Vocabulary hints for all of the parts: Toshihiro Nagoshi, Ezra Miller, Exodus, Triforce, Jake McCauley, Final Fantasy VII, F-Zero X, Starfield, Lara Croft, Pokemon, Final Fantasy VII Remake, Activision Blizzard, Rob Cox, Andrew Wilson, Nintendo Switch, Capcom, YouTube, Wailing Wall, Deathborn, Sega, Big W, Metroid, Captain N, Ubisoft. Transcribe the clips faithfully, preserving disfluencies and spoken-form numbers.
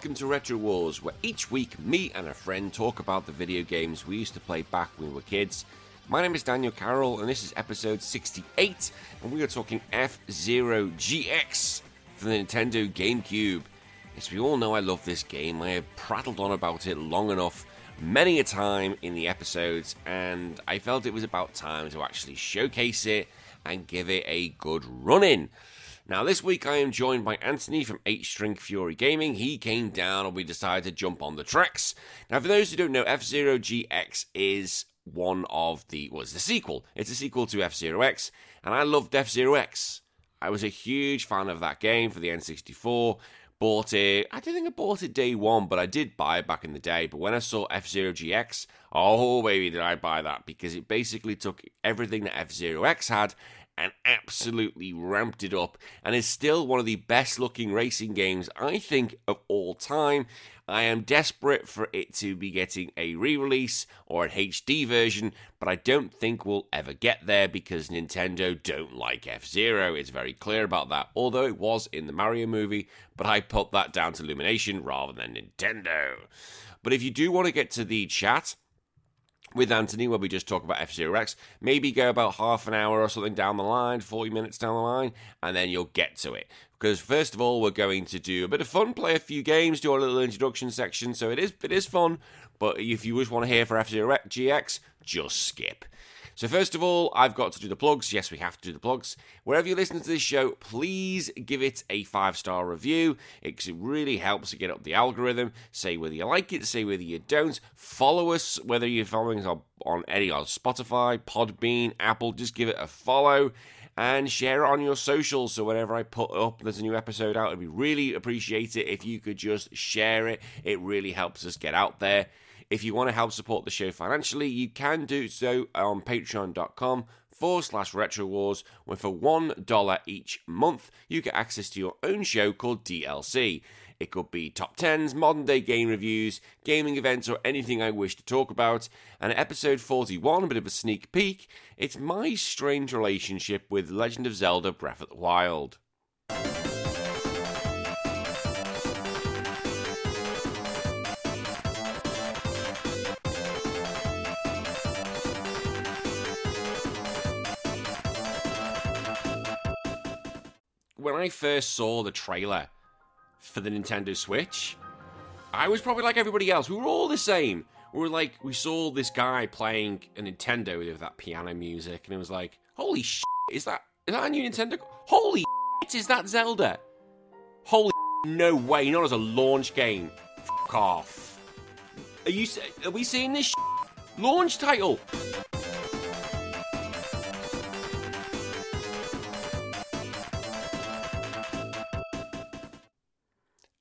welcome to Retro Wars, where each week me and a friend talk about the video games we used to play back when we were kids. My name is Daniel Carroll, and this is episode sixty-eight, and we are talking F-Zero G X for the Nintendo GameCube. As we all know, I love this game. I have prattled on about it long enough, many a time in the episodes, and I felt it was about time to actually showcase it and give it a good run-in. Now, this week I am joined by Anthony from eight String Fury Gaming. He came down and we decided to jump on the tracks. Now, for those who don't know, F-Zero G X is one of the... well, it's the sequel. It's a sequel to F-Zero X, and I loved F-Zero X. I was a huge fan of that game for the N sixty-four. Bought it... I don't think I bought it day one, but I did buy it back in the day. But when I saw F-Zero G X, oh, baby, did I buy that, because it basically took everything that F-Zero X had and absolutely ramped it up, and is still one of the best looking racing games, I think, of all time. I am desperate for it to be getting a re-release or an H D version, but I don't think we'll ever get there because Nintendo don't like F-Zero. It's very clear about that, although it was in the Mario movie, but I put that down to Illumination rather than Nintendo. But if you do want to get to the chat with Anthony, where we just talk about F-Zero X, maybe go about half an hour or something down the line, forty minutes down the line, and then you'll get to it. Because first of all, we're going to do a bit of fun, play a few games, do our little introduction section, so it is it is fun, but if you just want to hear for F-Zero G X, just skip. So first of all, I've got to do the plugs. Yes, we have to do the plugs. Wherever you listen to this show, please give it a five-star review. It really helps to get up the algorithm. Say whether you like it, say whether you don't. Follow us, whether you're following us on, on any on Spotify, Podbean, Apple. Just give it a follow and share it on your socials. So whenever I put up there's a new episode out, it'd be really appreciate it if you could just share it. It really helps us get out there. If you want to help support the show financially, you can do so on patreon.com forward slash Retro Wars, where for one dollar each month, you get access to your own show called D L C. It could be top tens, modern day game reviews, gaming events, or anything I wish to talk about. And at episode forty-one, a bit of a sneak peek, it's my strange relationship with Legend of Zelda Breath of the Wild. When I first saw the trailer for the Nintendo Switch, I was probably like everybody else. We were all the same. We were like, we saw this guy playing a Nintendo with that piano music, and it was like, holy shit, is that, is that a new Nintendo? Holy shit, is that Zelda? Holy shit, no way, not as a launch game. Fuck off. Are you, are we seeing this shit? Launch title?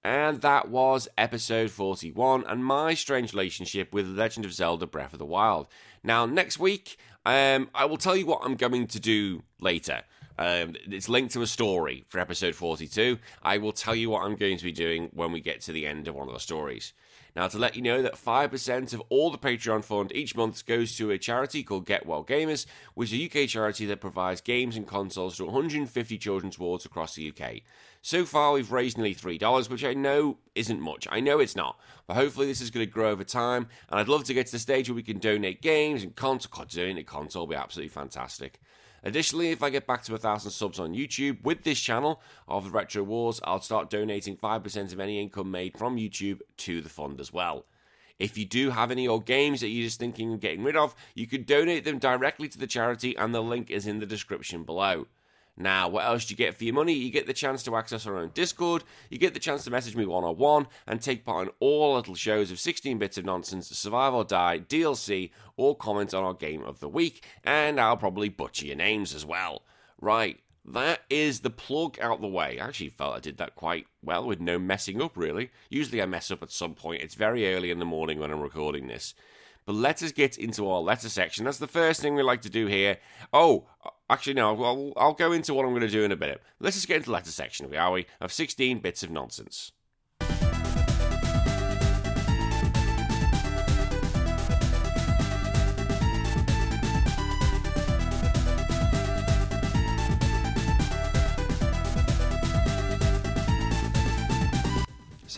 And that was episode forty-one and my strange relationship with Legend of Zelda Breath of the Wild. Now, next week, um, I will tell you what I'm going to do later. Um, it's linked to a story for episode forty-two. I will tell you what I'm going to be doing when we get to the end of one of the stories. Now, to let you know that five percent of all the Patreon fund each month goes to a charity called Get Well Gamers, which is a U K charity that provides games and consoles to one hundred fifty children's wards across the U K. So far, we've raised nearly three dollars, which I know isn't much. I know it's not. But hopefully this is going to grow over time, and I'd love to get to the stage where we can donate games and console. God, donating a console would be absolutely fantastic. Additionally, if I get back to one thousand subs on YouTube with this channel of the Retro Wars, I'll start donating five percent of any income made from YouTube to the fund as well. If you do have any old games that you're just thinking of getting rid of, you can donate them directly to the charity, and the link is in the description below. Now, what else do you get for your money? You get the chance to access our own Discord, you get the chance to message me one-on-one, and take part in all little shows of sixteen Bits of Nonsense, Survive or Die, D L C, or comment on our Game of the Week, and I'll probably butcher your names as well. Right, that is the plug out the way. I actually felt I did that quite well with no messing up, really. Usually I mess up at some point. It's very early in the morning when I'm recording this. But let us get into our letter section. That's the first thing we like to do here. Oh, actually, no, I'll, I'll go into what I'm going to do in a bit. Let's just get into the letter section, are we, of sixteen Bits of Nonsense.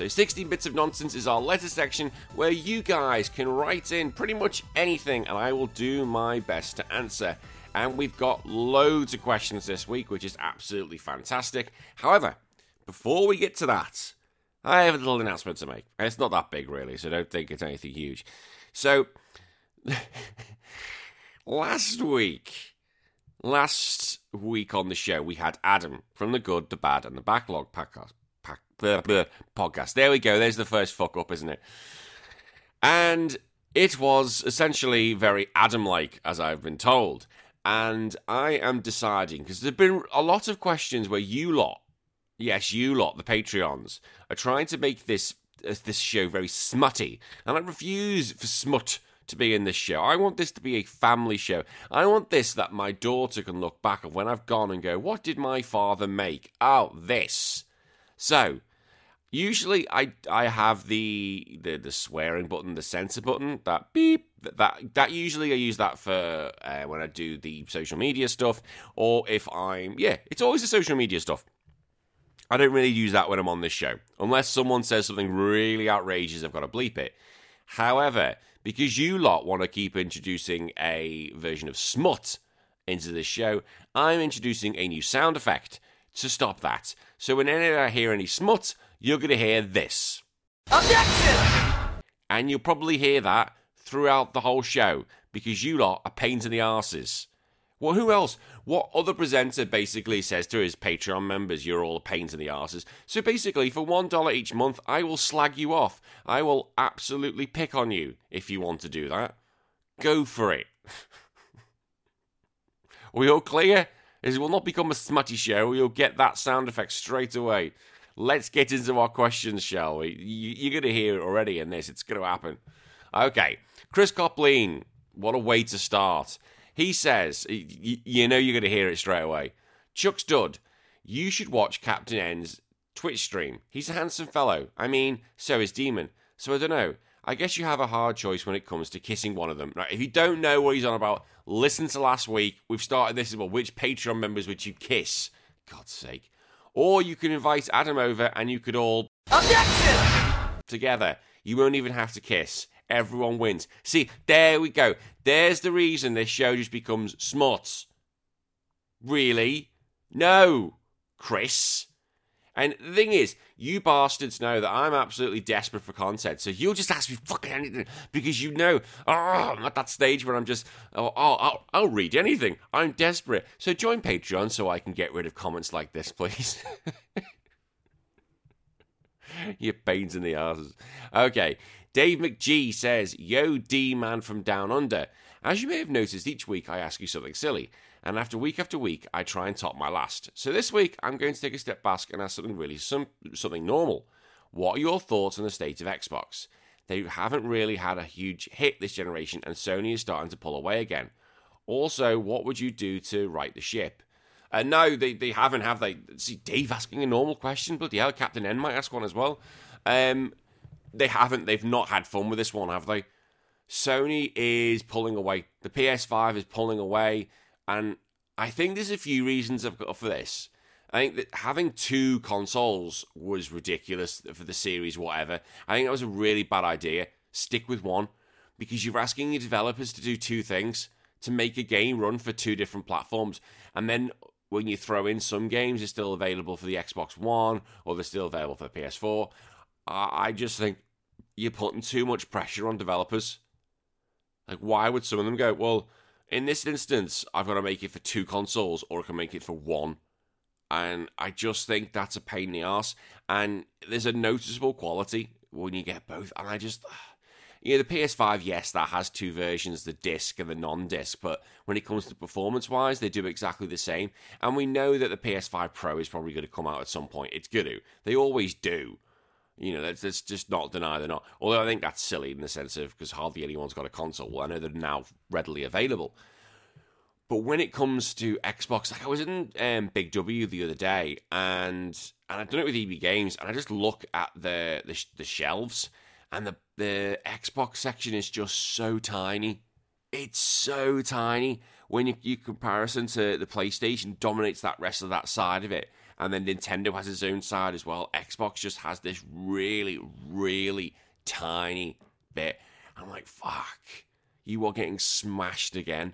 So sixteen Bits of Nonsense is our letter section where you guys can write in pretty much anything and I will do my best to answer. And we've got loads of questions this week, which is absolutely fantastic. However, before we get to that, I have a little announcement to make. It's not that big, really, so don't think it's anything huge. So, last week, last week on the show, we had Adam from the Good, the Bad, and the Backlog podcast. Pack, bleh, bleh, podcast. There we go. There's the first fuck up, isn't it? And it was essentially very Adam-like, as I've been told. And I am deciding, because there's been a lot of questions where you lot, yes, you lot, the Patreons, are trying to make this uh, this show very smutty. And I refuse for smut to be in this show. I want this to be a family show. I want this that my daughter can look back at when I've gone and go, what did my father make? Oh, this. So, usually I I have the, the the swearing button, the censor button, that beep, that that usually I use that for uh, when I do the social media stuff, or if I'm, yeah, it's always the social media stuff. I don't really use that when I'm on this show, unless someone says something really outrageous, I've got to bleep it. However, because you lot want to keep introducing a version of smut into this show, I'm introducing a new sound effect to stop that. So when I hear any smut, you're going to hear this. Objection! And you'll probably hear that throughout the whole show, because you lot are pains in the arses. Well, who else? What other presenter basically says to his Patreon members, you're all pains in the arses? So basically, for one dollar each month, I will slag you off. I will absolutely pick on you if you want to do that. Go for it. Are we all clear? This will not become a smutty show. You'll get that sound effect straight away. Let's get into our questions, shall we? You're going to hear it already in this. It's going to happen. Okay. Chris Copleen. What a way to start. He says, you know you're going to hear it straight away. Chuck Stud, you should watch Captain N's Twitch stream. He's a handsome fellow. I mean, so is Demon. So I don't know. I guess you have a hard choice when it comes to kissing one of them. Right, if you don't know what he's on about, listen to last week. We've started this about which Patreon members would you kiss. God's sake. Or you can invite Adam over and you could all... Objection! Together. You won't even have to kiss. Everyone wins. See, there we go. There's the reason this show just becomes smuts. Really? No, Chris. And the thing is, you bastards know that I'm absolutely desperate for content, so you'll just ask me fucking anything, because you know, oh, I'm at that stage where I'm just, oh, oh I'll, I'll read anything. I'm desperate. So join Patreon so I can get rid of comments like this, please. You're pains in the arses. Okay, Dave McGee says, yo, D-man from Down Under. As you may have noticed, each week I ask you something silly. And after week after week, I try and top my last. So this week, I'm going to take a step back and ask something really some, something normal. What are your thoughts on the state of Xbox? They haven't really had a huge hit this generation, and Sony is starting to pull away again. Also, what would you do to right the ship? Uh, no, they, they haven't, have they? See, Dave asking a normal question? Bloody hell, Captain N might ask one as well. Um, they haven't. They've not had fun with this one, have they? Sony is pulling away. The P S five is pulling away. And I think there's a few reasons I've got for this. I think that having two consoles was ridiculous for the series, whatever. I think that was a really bad idea. Stick with one. Because you're asking your developers to do two things. To make a game run for two different platforms. And then when you throw in some games, it's still available for the Xbox One. Or they're still available for the P S four. I just think you're putting too much pressure on developers. Like, why would some of them go, well... in this instance, I've got to make it for two consoles, or I can make it for one. And I just think that's a pain in the arse. And there's a noticeable quality when you get both. And I just... you know, the P S five, yes, that has two versions, the disc and the non-disc. But when it comes to performance-wise, they do exactly the same. And we know that the P S five Pro is probably going to come out at some point. It's going to. They always do. You know, let's, let's just not deny they're not. Although I think that's silly in the sense of, because hardly anyone's got a console. Well, I know they're now readily available. But when it comes to Xbox, like I was in um, Big W the other day, and and I've done it with E B Games, and I just look at the the, the shelves, and the, the Xbox section is just so tiny. It's so tiny. When you, you comparison to the PlayStation dominates that rest of that side of it. And then Nintendo has its own side as well. Xbox just has this really, really tiny bit. I'm like, fuck, you are getting smashed again.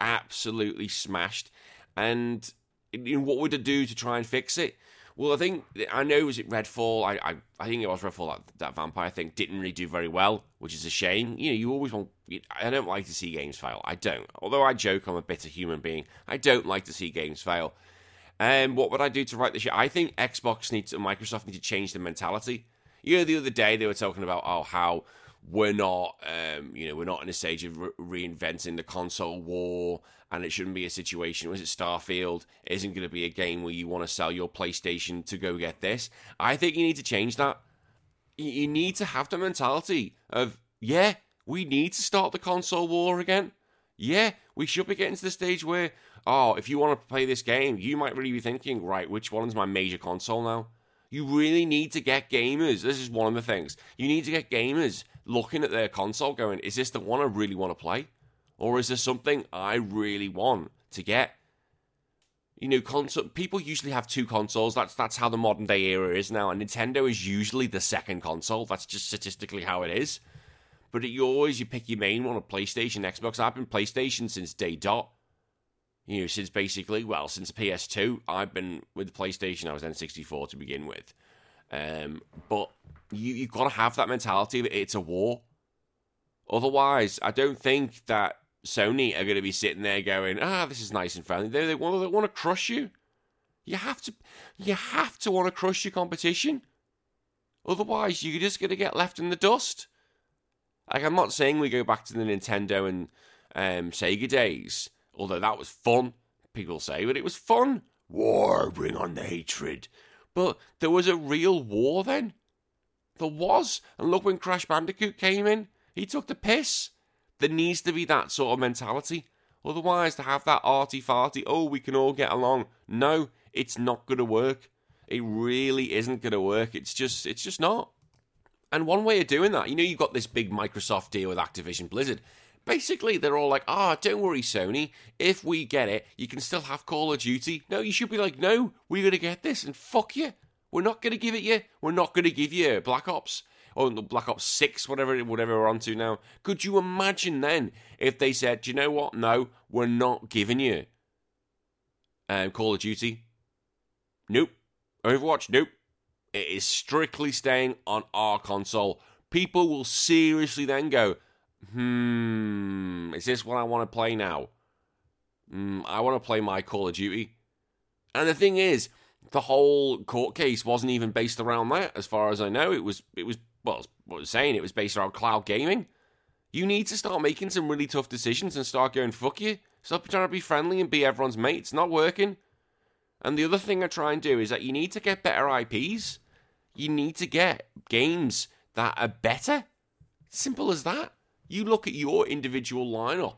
Absolutely smashed. And you know, what would I do to try and fix it? Well, I think, I know, was it Redfall? I I, I think it was Redfall, that, that vampire thing didn't really do very well, which is a shame. You know, you always want, I don't like to see games fail. I don't. Although I joke I'm a bitter human being, I don't like to see games fail. Um, what would I do to right this shit? I think Xbox needs, and Microsoft need to change the mentality. You know, the other day they were talking about, oh, how we're not, um, you know, we're not in a stage of re- reinventing the console war, and it shouldn't be a situation. Was it Starfield? It isn't going to be a game where you want to sell your PlayStation to go get this. I think you need to change that. You need to have the mentality of, yeah, we need to start the console war again. Yeah, we should be getting to the stage where, oh, if you want to play this game, you might really be thinking, right, which one's my major console now? You really need to get gamers. This is one of the things. You need to get gamers looking at their console going, is this the one I really want to play? Or is there something I really want to get? You know, console, people usually have two consoles. That's that's how the modern day era is now. And Nintendo is usually the second console. That's just statistically how it is. But it, you always you pick your main one, a PlayStation, Xbox. I've been PlayStation since day dot. You know, since basically, well, since P S two. I've been with PlayStation. I was N sixty-four to begin with. Um, but you, you've got to have that mentality that it's a war. Otherwise, I don't think that Sony are going to be sitting there going, ah, this is nice and friendly. They, they want they want to crush you. You have to, you have to want to crush your competition. Otherwise, you're just going to get left in the dust. Like, I'm not saying we go back to the Nintendo and um, Sega days, although that was fun, people say, but it was fun. War, bring on the hatred. But there was a real war then. There was. And look, when Crash Bandicoot came in, he took the piss. There needs to be that sort of mentality. Otherwise, to have that arty-farty, oh, we can all get along. No, it's not going to work. It really isn't going to work. It's just, it's just not. And one way of doing that, you know, you've got this big Microsoft deal with Activision Blizzard. Basically, they're all like, ah, oh, don't worry, Sony. If we get it, you can still have Call of Duty. No, you should be like, no, we're going to get this, and fuck you. We're not going to give it you. We're not going to give you Black Ops. Or oh, Black Ops six, whatever whatever we're on to now. Could you imagine then if they said, do you know what? No, we're not giving you um, Call of Duty. Nope. Overwatch, nope. It is strictly staying on our console. People will seriously then go, hmm, is this what I want to play now? Mm, I want to play my Call of Duty. And the thing is, the whole court case wasn't even based around that, as far as I know. It was, it was, well, what I was saying, it was based around cloud gaming. You need to start making some really tough decisions and start going, fuck you. Stop trying to be friendly and be everyone's mate. It's not working. And the other thing I try and do is that you need to get better I Ps. You need to get games that are better. Simple as that. You look at your individual lineup.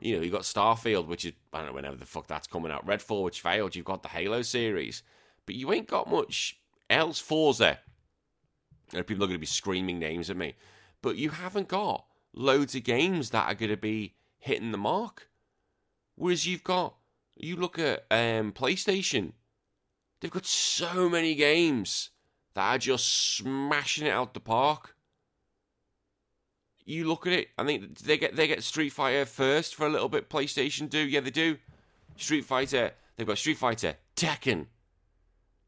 You know, you've got Starfield, which is, I don't know whenever the fuck that's coming out. Redfall, which failed. You've got the Halo series. But you ain't got much else. Forza. You know, people are going to be screaming names at me. But you haven't got loads of games that are going to be hitting the mark. Whereas you've got, you look at um, PlayStation. They've got so many games that are just smashing it out the park. You look at it, I think they get they get Street Fighter first for a little bit, PlayStation do. Yeah, they do. Street Fighter, they've got Street Fighter, Tekken,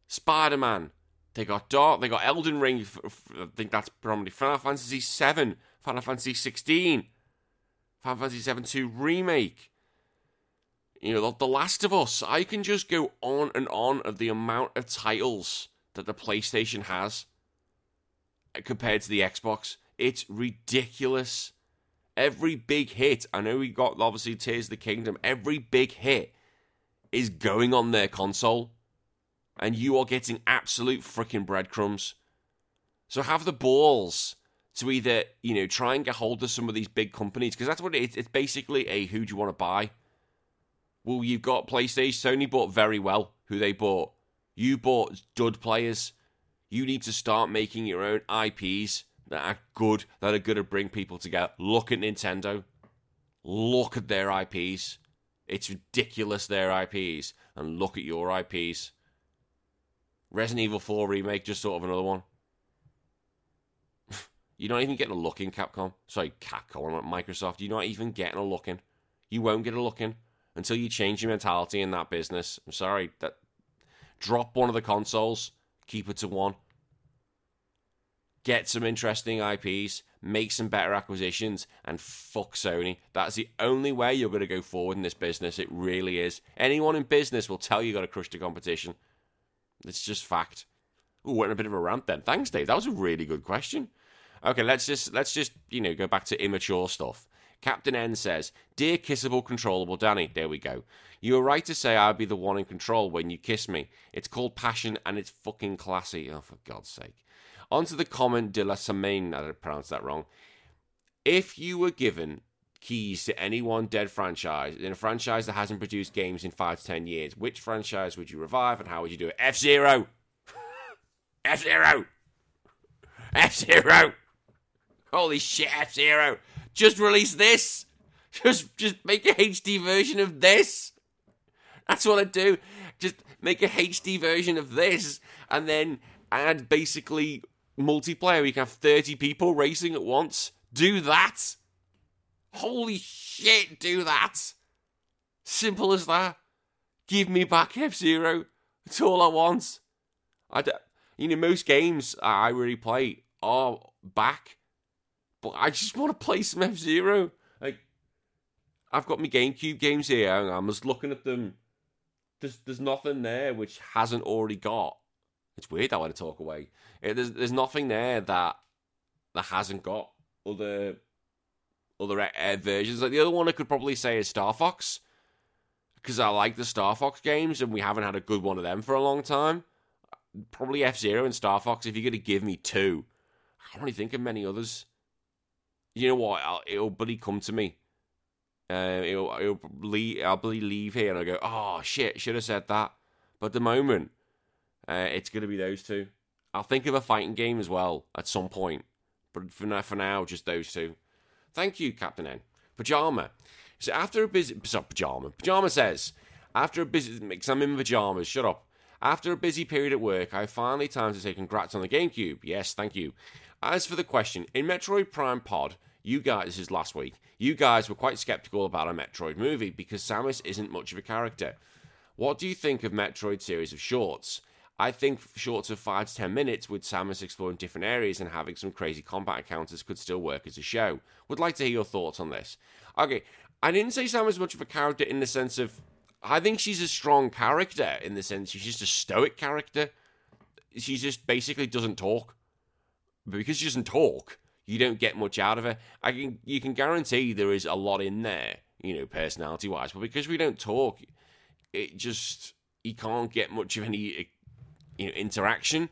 Spider-Man, they got Dark, they got Elden Ring, I think that's probably Final Fantasy seven, Final Fantasy sixteen, Final Fantasy seven two Remake, you know, The Last of Us. I can just go on and on of the amount of titles that the PlayStation has compared to the Xbox. It's ridiculous. Every big hit, I know we got, obviously, Tears of the Kingdom. Every big hit is going on their console. And you are getting absolute freaking breadcrumbs. So have the balls to either, you know, try and get hold of some of these big companies. Because that's what it is. It's basically a who do you want to buy? Well, you've got PlayStation. Sony bought very well who they bought. You bought dud players. You need to start making your own I Ps. That are good, that are going to bring people together. Look at Nintendo. Look at their I Ps. It's ridiculous, their I Ps. And look at your I Ps. Resident Evil four Remake, just sort of another one. You're not even getting a look in, Capcom. Sorry, Capcom, Microsoft. You're not even getting a look in. You won't get a look in until you change your mentality in that business. I'm sorry. That drop one of the consoles. Keep it to one. Get some interesting I Ps. Make some better acquisitions. And fuck Sony. That's the only way you're going to go forward in this business. It really is. Anyone in business will tell you you've got to crush the competition. It's just fact. Ooh, went on a bit of a rant then. Thanks, Dave. That was a really good question. Okay, let's just, let's just you know, go back to immature stuff. Captain N says, Dear kissable, controllable Danny, there we go. You were right to say I'd be the one in control when you kiss me. It's called passion and it's fucking classy. Oh, for God's sake. On to the comment de la semaine. I pronounced that wrong. If you were given keys to any one dead franchise, in a franchise that hasn't produced games in five to ten years, which franchise would you revive and how would you do it? F-Zero! F-Zero! F-Zero! Holy shit, F-Zero! Just release this! Just just make a H D version of this! That's what I do. Just make a H D version of this and then add basically multiplayer. You can have thirty people racing at once. Do that! Holy shit, do that! Simple as that. Give me back F-Zero. That's all I want. I don't, you know, most games I really play are back. But I just want to play some F-Zero. Like, I've got my GameCube games here. And I'm just looking at them. There's there's nothing there which hasn't already got. It's weird that way to talk away. It, there's there's nothing there that that hasn't got other other uh, versions. Like the other one I could probably say is Star Fox, because I like the Star Fox games and we haven't had a good one of them for a long time. Probably F-Zero and Star Fox. If you're gonna give me two, I can't really think of many others. You know what? I'll, it'll bloody come to me. Uh, it'll, it'll leave, I'll bloody leave here and I'll go, oh, shit, should have said that. But at the moment, uh, it's going to be those two. I'll think of a fighting game as well at some point. But for now, for now just those two. Thank you, Captain N. Pajama. So after a busy... Sorry, Pajama. Pajama says, after a busy... Because I'm in pajamas, shut up. After a busy period at work, I finally time to say congrats on the GameCube. Yes, thank you. As for the question, in Metroid Prime Pod, you guys, this is last week, you guys were quite skeptical about a Metroid movie because Samus isn't much of a character. What do you think of Metroid series of shorts? I think shorts of five to ten minutes with Samus exploring different areas and having some crazy combat encounters could still work as a show. Would like to hear your thoughts on this. Okay, I didn't say Samus is much of a character in the sense of... I think she's a strong character in the sense she's just a stoic character. She just basically doesn't talk. But because she doesn't talk, you don't get much out of her. I can you can guarantee there is a lot in there, you know, personality-wise. But because we don't talk, it just... You can't get much of any, you know, interaction.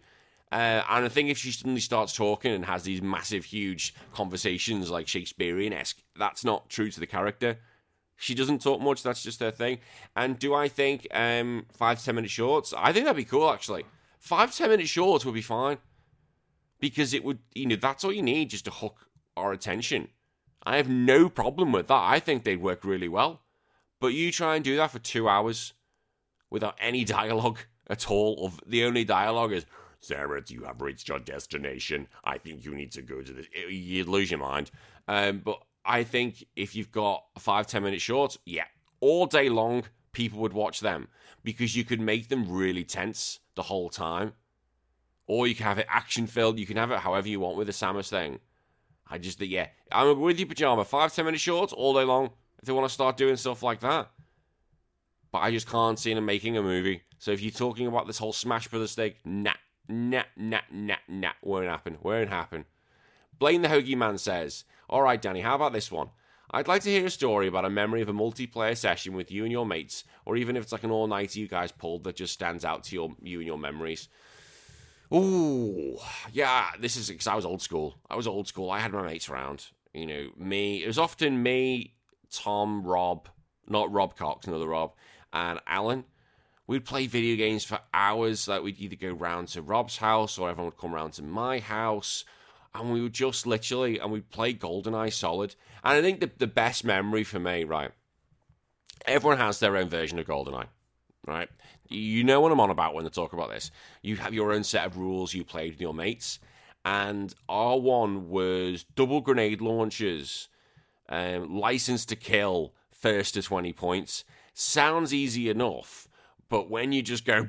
Uh, and I think if she suddenly starts talking and has these massive, huge conversations like Shakespearean-esque, that's not true to the character. She doesn't talk much, that's just her thing. And do I think um, five to ten minute shorts? I think that'd be cool, actually. Five to ten minute shorts would be fine. Because it would, you know, that's all you need, just to hook our attention. I have no problem with that. I think they'd work really well. But you try and do that for two hours without any dialogue at all. Of the only dialogue is, Sarah, you have reached your destination. I think you need to go to this. You'd lose your mind. Um, but... I think if you've got five, ten minute shorts, yeah, all day long, people would watch them because you could make them really tense the whole time. Or you can have it action filled. You can have it however you want with the Samus thing. I just think, yeah, I'm with you, Pajama. Five, ten minute shorts all day long if they want to start doing stuff like that. But I just can't see them making a movie. So if you're talking about this whole Smash Brothers thing, nah, nah, nah, nah, nah, won't happen, won't happen. Blaine the Hoagie Man says, all right, Danny, how about this one? I'd like to hear a story about a memory of a multiplayer session with you and your mates, or even if it's like an all-nighter you guys pulled that just stands out to your, you and your memories. Ooh, yeah, this is, because I was old school. I was old school. I had my mates around. You know, me, it was often me, Tom, Rob, not Rob Cox, another Rob, and Alan. We'd play video games for hours. Like, we'd either go round to Rob's house, or everyone would come round to my house. And we would just literally, and we'd play GoldenEye Solid. And I think the, the best memory for me, right, everyone has their own version of GoldenEye. right? You know what I'm on about when I talk about this. You have your own set of rules you played with your mates, and R one was double grenade launchers, um, license to kill, first to twenty points. Sounds easy enough, but when you just go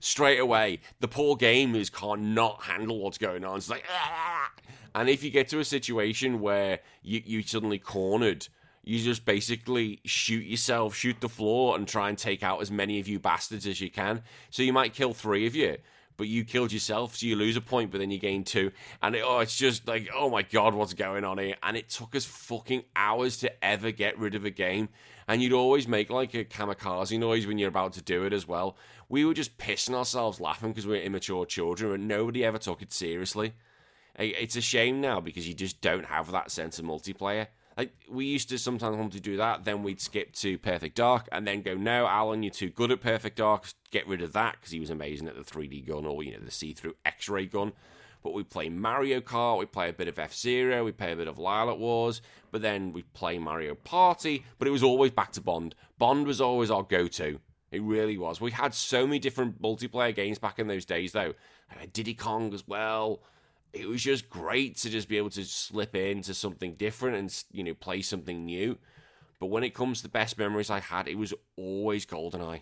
straight away, the poor gamers can't not handle what's going on. It's like, ah! And if you get to a situation where you, you suddenly cornered, you just basically shoot yourself, shoot the floor, and try and take out as many of you bastards as you can. So you might kill three of you, but you killed yourself, so you lose a point, but then you gain two. And it, oh, it's just like, oh my God, what's going on here? And it took us fucking hours to ever get rid of a game. And you'd always make like a kamikaze noise when you're about to do it as well. We were just pissing ourselves laughing because we were immature children, and nobody ever took it seriously. It's a shame now because you just don't have that sense of multiplayer. Like, we used to sometimes want to do that, then we'd skip to Perfect Dark, and then go, no, Alan, you're too good at Perfect Dark, get rid of that, because he was amazing at the three D gun, or, you know, the see-through X-ray gun. But we play Mario Kart, we play a bit of F-Zero, we play a bit of Lilac Wars, but then we play Mario Party, but it was always back to Bond. Bond was always our go-to. It really was. We had so many different multiplayer games back in those days, though. And Diddy Kong as well. It was just great to just be able to slip into something different and, you know, play something new. But when it comes to the best memories I had, it was always GoldenEye.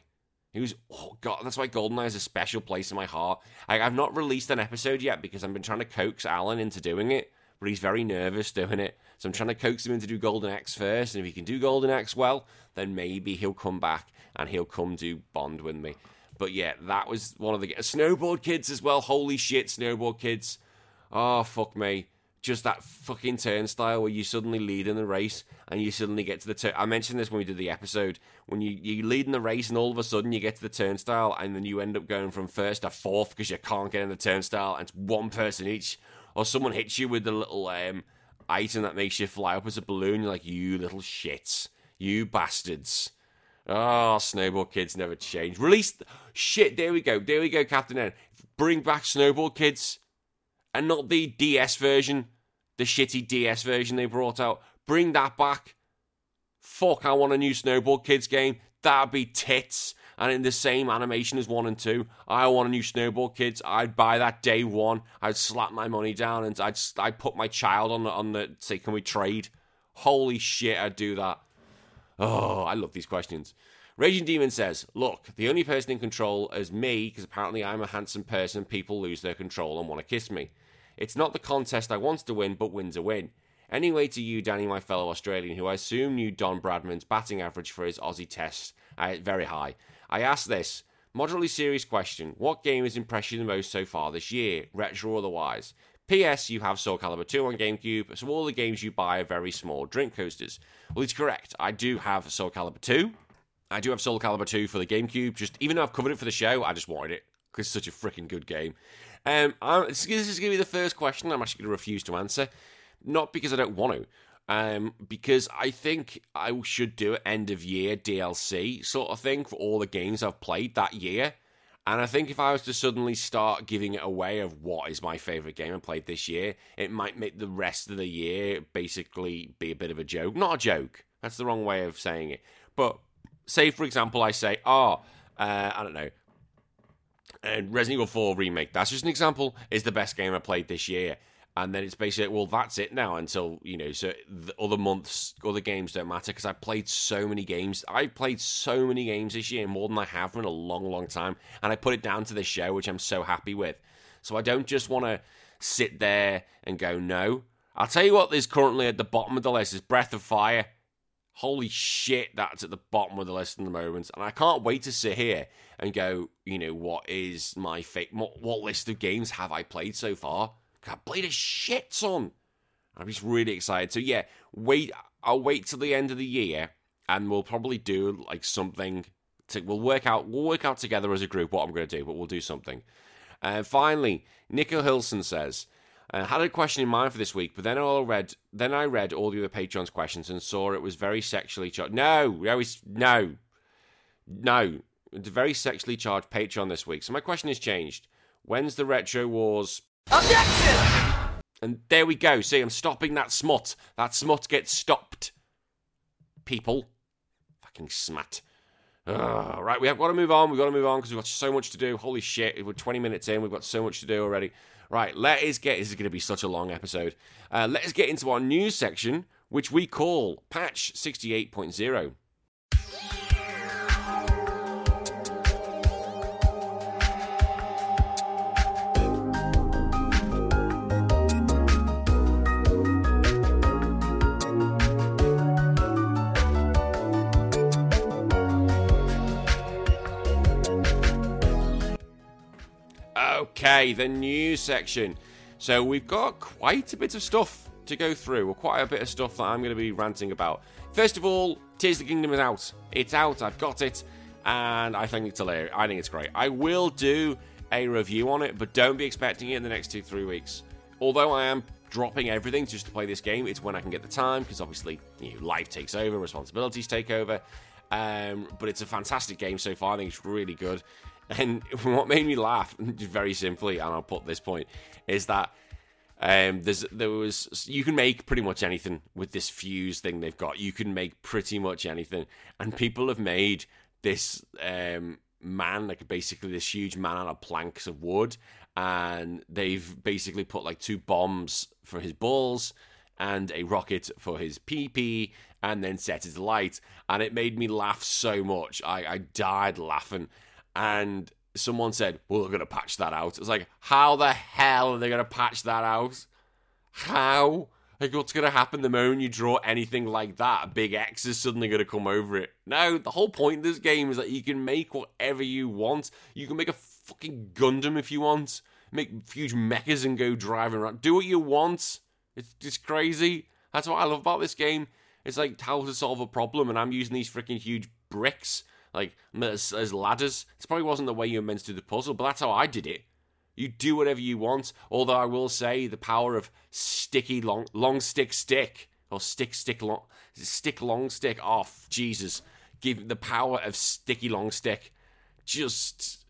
It was, oh God, that's why GoldenEye is a special place in my heart. I, I've not released an episode yet because I've been trying to coax Alan into doing it, but he's very nervous doing it. So I'm trying to coax him into do Golden Axe first, and if he can do Golden Axe well, then maybe he'll come back and he'll come do Bond with me. But yeah, that was one of the... Snowboard Kids as well, holy shit, Snowboard Kids. Oh, fuck me. Just that fucking turnstile where you suddenly lead in the race and you suddenly get to the turn. I mentioned this when we did the episode. When you, you lead in the race and all of a sudden you get to the turnstile and then you end up going from first to fourth because you can't get in the turnstile and it's one person each. Or someone hits you with the little um, item that makes you fly up as a balloon. You're like, you little shits. You bastards. Oh, Snowboard Kids never change. Release... Th- Shit, there we go. There we go, Captain N. Bring back Snowboard Kids. And not the D S version, the shitty D S version they brought out. Bring that back. Fuck, I want a new Snowboard Kids game. That'd be tits. And in the same animation as one and two. I want a new Snowboard Kids. I'd buy that day one. I'd slap my money down and I'd I'd put my child on the, on the say, can we trade? Holy shit, I'd do that. Oh, I love these questions. Raging Demon says, look, the only person in control is me, because apparently I'm a handsome person, people lose their control and want to kiss me. It's not the contest I want to win, but win's a win. Anyway, to you, Danny, my fellow Australian, who I assume knew Don Bradman's batting average for his Aussie test, uh, very high. I ask this, moderately serious question, what game has impressed you the most so far this year, retro or otherwise? P S. You have Soul Calibur two on GameCube, so all the games you buy are very small drink coasters. Well, it's correct, I do have Soul Calibur two. I do have Soul Calibur two for the GameCube. Just even though I've covered it for the show, I just wanted it because it's such a freaking good game. Um, I'm, this is going to be the first question I'm actually going to refuse to answer, not because I don't want to, um, because I think I should do an end of year D L C sort of thing for all the games I've played that year. And I think if I was to suddenly start giving it away of what is my favourite game I played this year, it might make the rest of the year basically be a bit of a joke. Not a joke. That's the wrong way of saying it. But say, for example, I say, oh, uh, I don't know, uh, Resident Evil four Remake, that's just an example, is the best game I played this year. And then it's basically, well, that's it now until, you know, so the other months, other games don't matter because I played so many games. I played so many games this year, more than I have in a long, long time. And I put it down to this show, which I'm so happy with. So I don't just want to sit there and go, no. I'll tell you what is currently at the bottom of the list is Breath of Fire. Holy shit, that's at the bottom of the list in the moment. And I can't wait to sit here and go, you know, what is my fake... What, what list of games have I played so far? I played a shit ton. I'm just really excited. So, yeah, wait. I'll wait till the end of the year and we'll probably do, like, something... To, we'll work out We'll work out together as a group what I'm going to do, but we'll do something. And uh, finally, Nico Hilson says... I uh, had a question in mind for this week, but then I read then I read all the other Patreon's questions and saw it was very sexually charged. No, no, it's, no, no. It's a very sexually charged Patreon this week. So my question has changed. When's the Retro Wars... Objection! And there we go. See, I'm stopping that smut. That smut gets stopped. People. Fucking smut. Uh, right, we have got to move on. We've got to move on because we've got so much to do. Holy shit, we're twenty minutes in. We've got so much to do already. Right, let us get... This is going to be such a long episode. Uh, let us get into our news section, which we call Patch sixty-eight point oh. Okay, the news section. So we've got quite a bit of stuff to go through, or quite a bit of stuff that I'm going to be ranting about. First of all, Tears of the Kingdom is out. It's out, I've got it, and I think it's hilarious. I think it's great. I will do a review on it, but don't be expecting it in the next two, three weeks. Although I am dropping everything just to play this game, it's when I can get the time, because obviously you know, life takes over, responsibilities take over, um, but it's a fantastic game so far. I think it's really good. And what made me laugh, very simply, and I'll put this point, is that um, there's, there was you can make pretty much anything with this fuse thing they've got. You can make pretty much anything. And people have made this um, man, like basically this huge man out of planks of wood. And they've basically put like two bombs for his balls and a rocket for his pee-pee, and then set his light. And it made me laugh so much. I, I died laughing. And someone said, well, they're going to patch that out. It's like, how the hell are they going to patch that out? How? Like, what's going to happen the moment you draw anything like that? A big X is suddenly going to come over it. No, the whole point of this game is that you can make whatever you want. You can make a fucking Gundam if you want. Make huge mechas and go driving around. Do what you want. It's just crazy. That's what I love about this game. It's like how to solve a problem, and I'm using these freaking huge bricks. Like, as, as ladders. It probably wasn't the way you were meant to do the puzzle, but that's how I did it. You do whatever you want, although I will say the power of sticky long, long stick stick, or stick stick long, stick long stick off, Jesus. Give the power of sticky long stick. Just,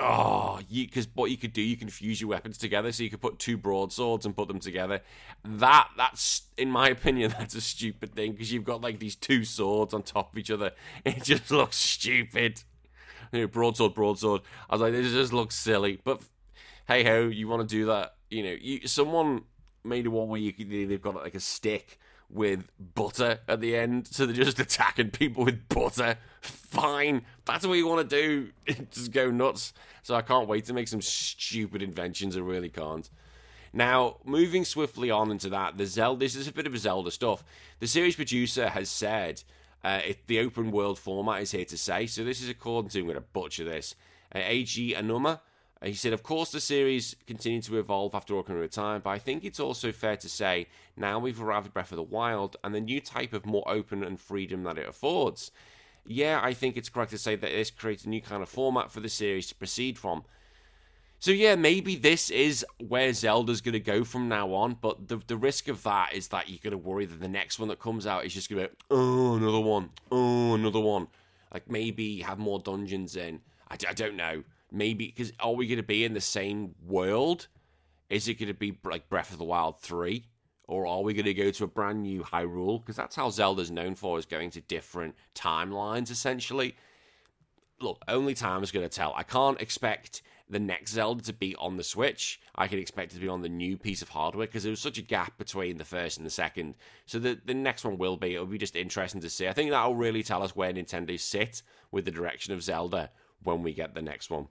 oh, because what you could do, you can fuse your weapons together, so you could put two broadswords and put them together. That, that's, in my opinion, that's a stupid thing, because you've got, like, these two swords on top of each other. It just looks stupid. You know, broadsword, broadsword. I was like, this just looks silly. But, hey-ho, you want to do that, you know, you, someone made one where you could, they've got, like, a stick with butter at the end, so they're just attacking people with butter. Fine, that's what you want to do. Just go nuts. So I can't wait to make some stupid inventions. I really can't. Now, moving swiftly on into that, the Zelda. This is a bit of a Zelda stuff. The series producer has said uh, it, the open world format is here to stay. So this is according to, I'm going to butcher this, uh, A G Anuma. He said, of course, the series continued to evolve after Ocarina of Time, but I think it's also fair to say now we've arrived at Breath of the Wild and the new type of more open and freedom that it affords. Yeah, I think it's correct to say that this creates a new kind of format for the series to proceed from. So yeah, maybe this is where Zelda's going to go from now on, but the the risk of that is that you're going to worry that the next one that comes out is just going to be, oh, another one, oh, another one. Like, maybe have more dungeons in. I, I don't know. Maybe, because are we going to be in the same world? Is it going to be like Breath of the Wild three? Or are we going to go to a brand new Hyrule? Because that's how Zelda's known for, is going to different timelines, essentially. Look, only time is going to tell. I can't expect the next Zelda to be on the Switch. I can expect it to be on the new piece of hardware, because there was such a gap between the first and the second. So the, the next one will be. It'll be just interesting to see. I think that'll really tell us where Nintendo sit with the direction of Zelda when we get the next one.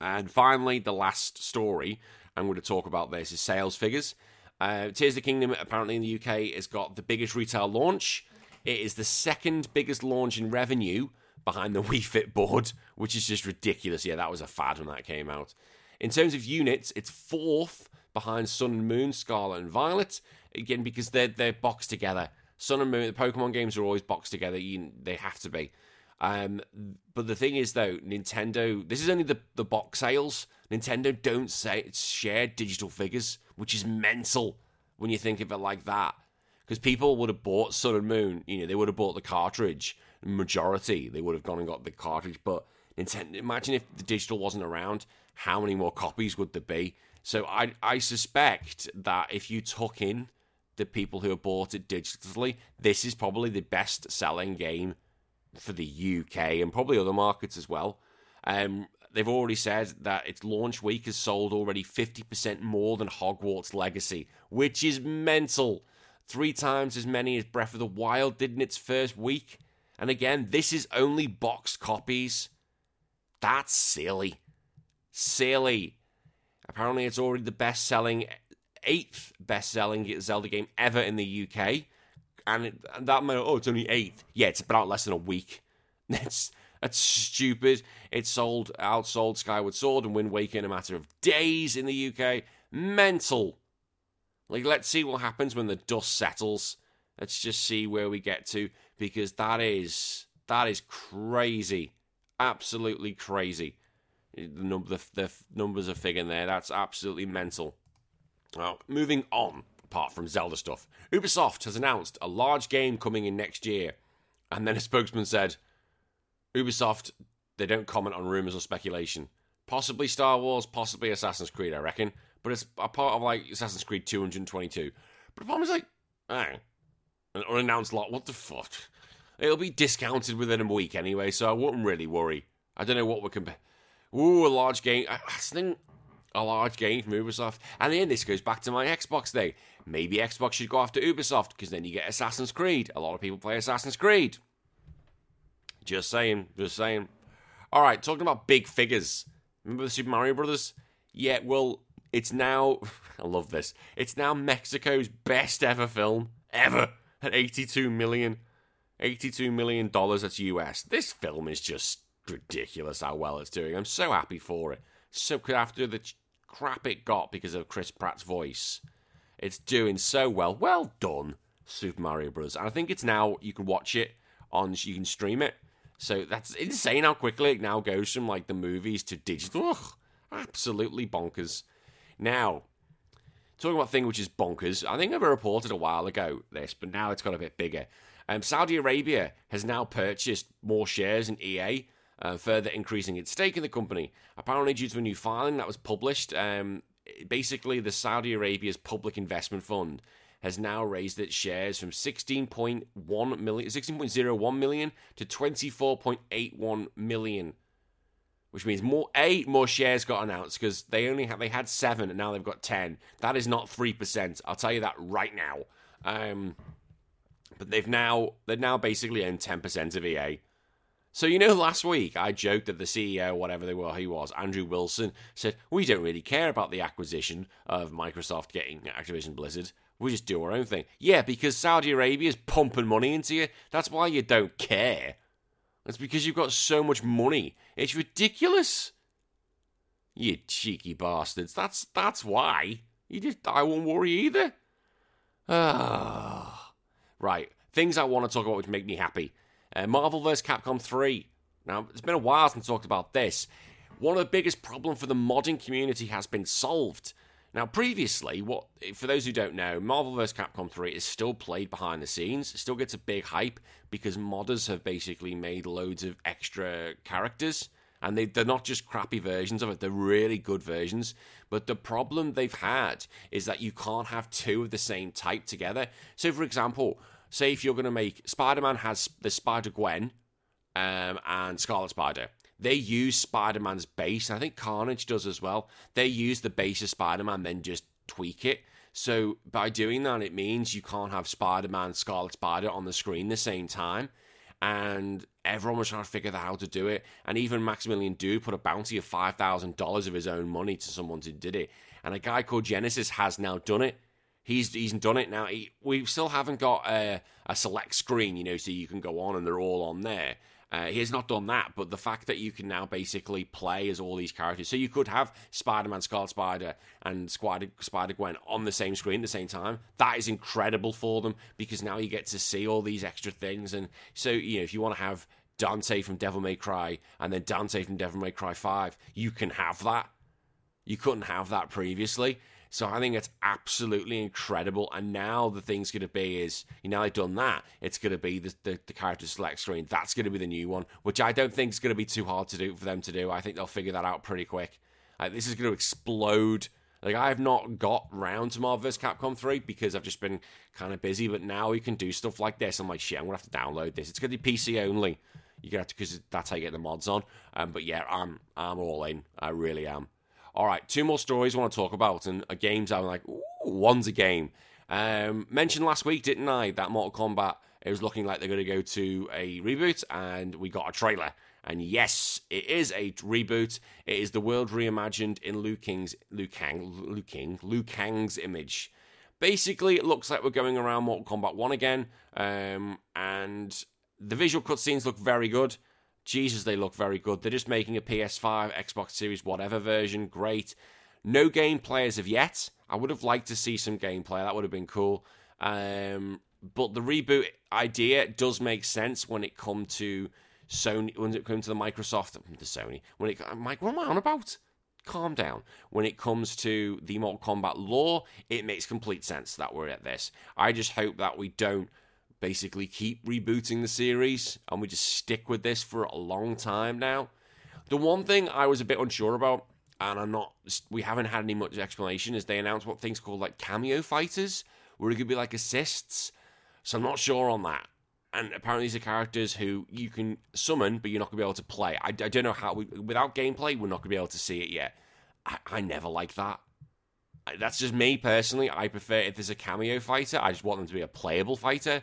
And finally, the last story I'm going to talk about this is sales figures. Uh, Tears of the Kingdom, apparently in the U K, has got the biggest retail launch. It is the second biggest launch in revenue behind the Wii Fit board, which is just ridiculous. Yeah, that was a fad when that came out. In terms of units, it's fourth behind Sun and Moon, Scarlet and Violet, again, because they're, they're boxed together. Sun and Moon, the Pokemon games are always boxed together. You, they have to be. Um, but the thing is, though, Nintendo, this is only the, the box sales. Nintendo don't say it's share digital figures, which is mental when you think of it like that. Because people would have bought Sun and Moon, you know, they would have bought the cartridge. Majority, they would have gone and got the cartridge. But Nintendo, imagine if the digital wasn't around, how many more copies would there be? So I, I suspect that if you took in the people who have bought it digitally, this is probably the best selling game for the U K and probably other markets as well. Um, they've already said that its launch week has sold already fifty percent more than Hogwarts Legacy, which is mental. Three times as many as Breath of the Wild did in its first week. And again, this is only boxed copies. That's silly. Silly. Apparently it's already the best-selling, eighth best-selling Zelda game ever in the U K. And, it, and that meant, oh, it's only eighth. Yeah, it's been out less than a week. That's, that's stupid. It sold, outsold Skyward Sword and Wind Waker in a matter of days in the U K. Mental. Like, let's see what happens when the dust settles. Let's just see where we get to, because that is that is crazy, absolutely crazy. The, num- the, the numbers are figuring there. That's absolutely mental. Well, moving on, apart from Zelda stuff, Ubisoft has announced a large game coming in next year, and then a spokesman said, "Ubisoft, they don't comment on rumors or speculation. Possibly Star Wars, possibly Assassin's Creed, I reckon." But it's a part of, like, Assassin's Creed two twenty-two. But the problem is, like, oh, an unannounced lot. What the fuck? It'll be discounted within a week anyway, so I wouldn't really worry. I don't know what we're comparing. Ooh, a large game. I think a large game from Ubisoft. And then this goes back to my Xbox thing. Maybe Xbox should go after Ubisoft, because then you get Assassin's Creed. A lot of people play Assassin's Creed. Just saying. Just saying. All right, talking about big figures. Remember the Super Mario Brothers? Yeah, well... It's now, I love this, it's now Mexico's best ever film, ever, at eighty-two million dollars. eighty-two million dollars, that's U S. This film is just ridiculous how well it's doing. I'm so happy for it. So after the crap it got because of Chris Pratt's voice, it's doing so well. Well done, Super Mario Bros. And I think it's now, you can watch it, on you can stream it. So that's insane how quickly it now goes from, like, the movies to digital. Ugh, absolutely bonkers. Now, talking about a thing which is bonkers, I think I've reported a while ago this, but now it's got a bit bigger. Um, Saudi Arabia has now purchased more shares in E A, uh, further increasing its stake in the company. Apparently due to a new filing that was published, um, basically the Saudi Arabia's Public Investment Fund has now raised its shares from sixteen point one million, sixteen point oh one million to twenty-four point eight one million. Which means more eight more shares got announced because they only had, they had seven and now they've got ten. That is not three percent. I'll tell you that right now. Um, but they've now they now basically own ten percent of E A. So you know, last week I joked that the C E O, whatever they were, he was Andrew Wilson, said we don't really care about the acquisition of Microsoft getting Activision Blizzard. We just do our own thing. Yeah, because Saudi Arabia is pumping money into you. That's why you don't care. It's because you've got so much money. It's ridiculous. You cheeky bastards. That's that's why. You just I won't worry either. Ah, right. Things I want to talk about which make me happy. Uh, Marvel versus. Capcom three. Now, it's been a while since I talked about this. One of the biggest problems for the modding community has been solved. Now, previously, what for those who don't know, Marvel versus. Capcom three is still played behind the scenes. It still gets a big hype because modders have basically made loads of extra characters. And they, they're not just crappy versions of it, they're really good versions. But the problem they've had is that you can't have two of the same type together. So, for example, say if you're going to make... Spider-Man has the Spider-Gwen um, and Scarlet Spider. They use Spider-Man's base, and I think Carnage does as well. They use the base of Spider-Man, then just tweak it. So by doing that, it means you can't have Spider-Man, Scarlet Spider on the screen the same time. And everyone was trying to figure out how to do it. And even Maximilian Dude put a bounty of five thousand dollars of his own money to someone who did it. And a guy called Genesis has now done it. He's he's done it now. He, we still haven't got a, a select screen, you know, so you can go on and they're all on there. Uh, he has not done that, but the fact that you can now basically play as all these characters. So you could have Spider-Man, Scarlet Spider, and Spider-Gwen on the same screen at the same time. That is incredible for them, because now you get to see all these extra things. And so, you know, if you want to have Dante from Devil May Cry, and then Dante from Devil May Cry five, you can have that. You couldn't have that previously. So I think it's absolutely incredible. And now the thing's going to be is, you know, they've done that. It's going to be the, the, the character select screen. That's going to be the new one, which I don't think is going to be too hard to do for them to do. I think they'll figure that out pretty quick. Uh, this is going to explode. Like, I've not got round to Marvel versus Capcom three because I've just been kind of busy, but now you can do stuff like this. I'm like, shit, I'm going to have to download this. It's going to be P C only. You're going to have to, because that's how you get the mods on. Um, but yeah, I'm I'm all in. I really am. All right, two more stories I want to talk about, and a games I'm like, ooh, one's a game. Um, mentioned last week, didn't I, that Mortal Kombat, it was looking like they're going to go to a reboot, and we got a trailer. And yes, it is a reboot. It is the world reimagined in Liu Kang's Liu Kang Liu Kang Liu Kang's image. Basically, it looks like we're going around Mortal Kombat one again, um, and the visual cutscenes look very good. Jesus, they look very good. They're just making a P S five, Xbox Series, whatever version. Great. No gameplay as of yet. I would have liked to see some gameplay. That would have been cool. Um, but the reboot idea does make sense when it come to Sony, when it comes to the Microsoft, the Sony, when it, I'm like, what am I on about? Calm down. When it comes to the Mortal Kombat lore, it makes complete sense that we're at this. I just hope that we don't basically keep rebooting the series and we just stick with this for a long time now. The one thing I was a bit unsure about, and I'm not, we haven't had any much explanation, is they announced what things called like cameo fighters, where it could be like assists. So I'm not sure on that. And apparently these are characters who you can summon, but you're not going to be able to play. I, I don't know how, we, without gameplay, we're not going to be able to see it yet. I, I never like that. I, that's just me personally. I prefer if there's a cameo fighter, I just want them to be a playable fighter.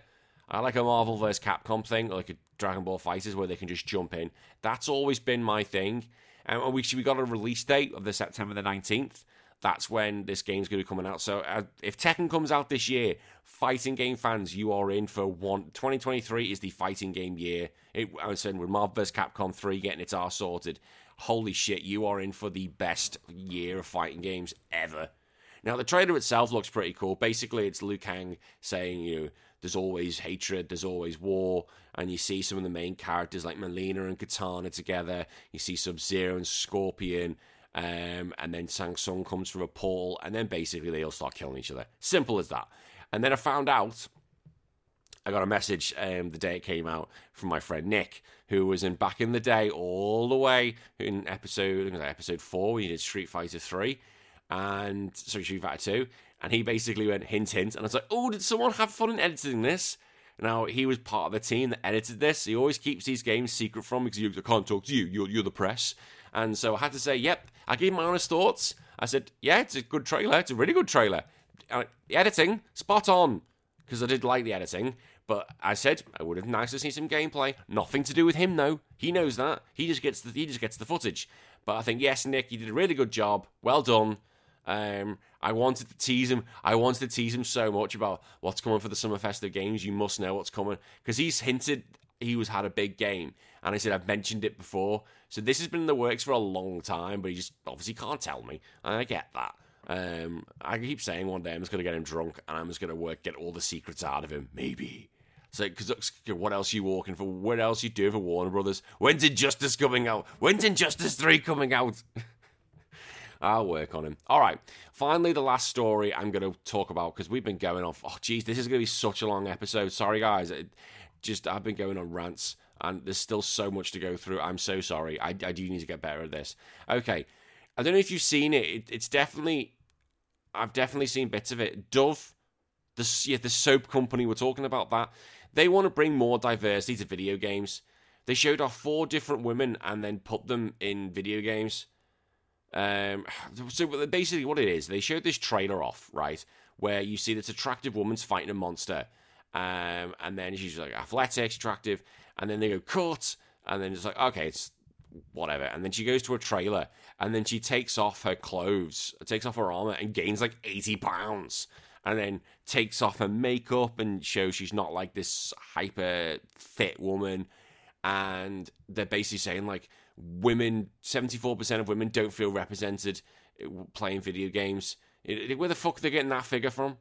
I like a Marvel versus. Capcom thing, or like a Dragon Ball Fighters where they can just jump in. That's always been my thing. Um, and we, we got a release date of the September the nineteenth. That's when this game's going to be coming out. So uh, if Tekken comes out this year, fighting game fans, you are in for one. twenty twenty-three is the fighting game year. It, I was saying, with Marvel versus Capcom three getting its arse sorted, holy shit, you are in for the best year of fighting games ever. Now, the trailer itself looks pretty cool. Basically, it's Liu Kang saying, you know, there's always hatred, there's always war, and you see some of the main characters like Melina and Katana together. You see Sub-Zero and Scorpion. Um, and then Shang Tsung comes from a portal, and then basically they all start killing each other. Simple as that. And then I found out, I got a message um, the day it came out from my friend Nick, who was in back in the day, all the way in episode episode four, when he did Street Fighter three, and sorry, Street Fighter two, and he basically went hint hint, and I was like, oh, did someone have fun in editing this? Now, he was part of the team that edited this. He always keeps these games secret from me because he can't talk to you. You're, you're the press. And so I had to say, yep, I gave my honest thoughts. I said, yeah, it's a good trailer. It's a really good trailer. Uh, the editing, spot on, because I did like the editing. But I said, I would have nice to see some gameplay. Nothing to do with him, though. He knows that. He just gets the, he just gets the footage. But I think, yes, Nick, you did a really good job. Well done. Um, I wanted to tease him. I wanted to tease him so much about what's coming for the Summer Festive Games. You must know what's coming. Because he's hinted he was had a big game. And I said, I've mentioned it before. So this has been in the works for a long time, but he just obviously can't tell me. And I get that. Um, I keep saying one day I'm just going to get him drunk and I'm just going to work, get all the secrets out of him. Maybe. So, because what else are you walking for? What else are you doing for Warner Brothers? When's Injustice coming out? When's Injustice three coming out? I'll work on him. All right. Finally, the last story I'm going to talk about, because we've been going off. Oh, geez, this is going to be such a long episode. Sorry, guys. It, just, I've been going on rants, and there's still so much to go through. I'm so sorry. I, I do need to get better at this. Okay. I don't know if you've seen it. it it's definitely... I've definitely seen bits of it. Dove, the, yeah, the soap company, we're talking about that. They want to bring more diversity to video games. They showed off four different women and then put them in video games. Um, so basically what it is, they showed this trailer off, right, where you see this attractive woman's fighting a monster, um, and then she's like athletics, attractive, and then they go cut, and then it's like, okay, it's whatever, and then she goes to a trailer, and then she takes off her clothes, takes off her armor, and gains like eighty pounds, and then takes off her makeup, and shows she's not like this hyper fit woman, and they're basically saying like, women, seventy-four percent of women don't feel represented playing video games. It, it, where the fuck are they getting that figure from?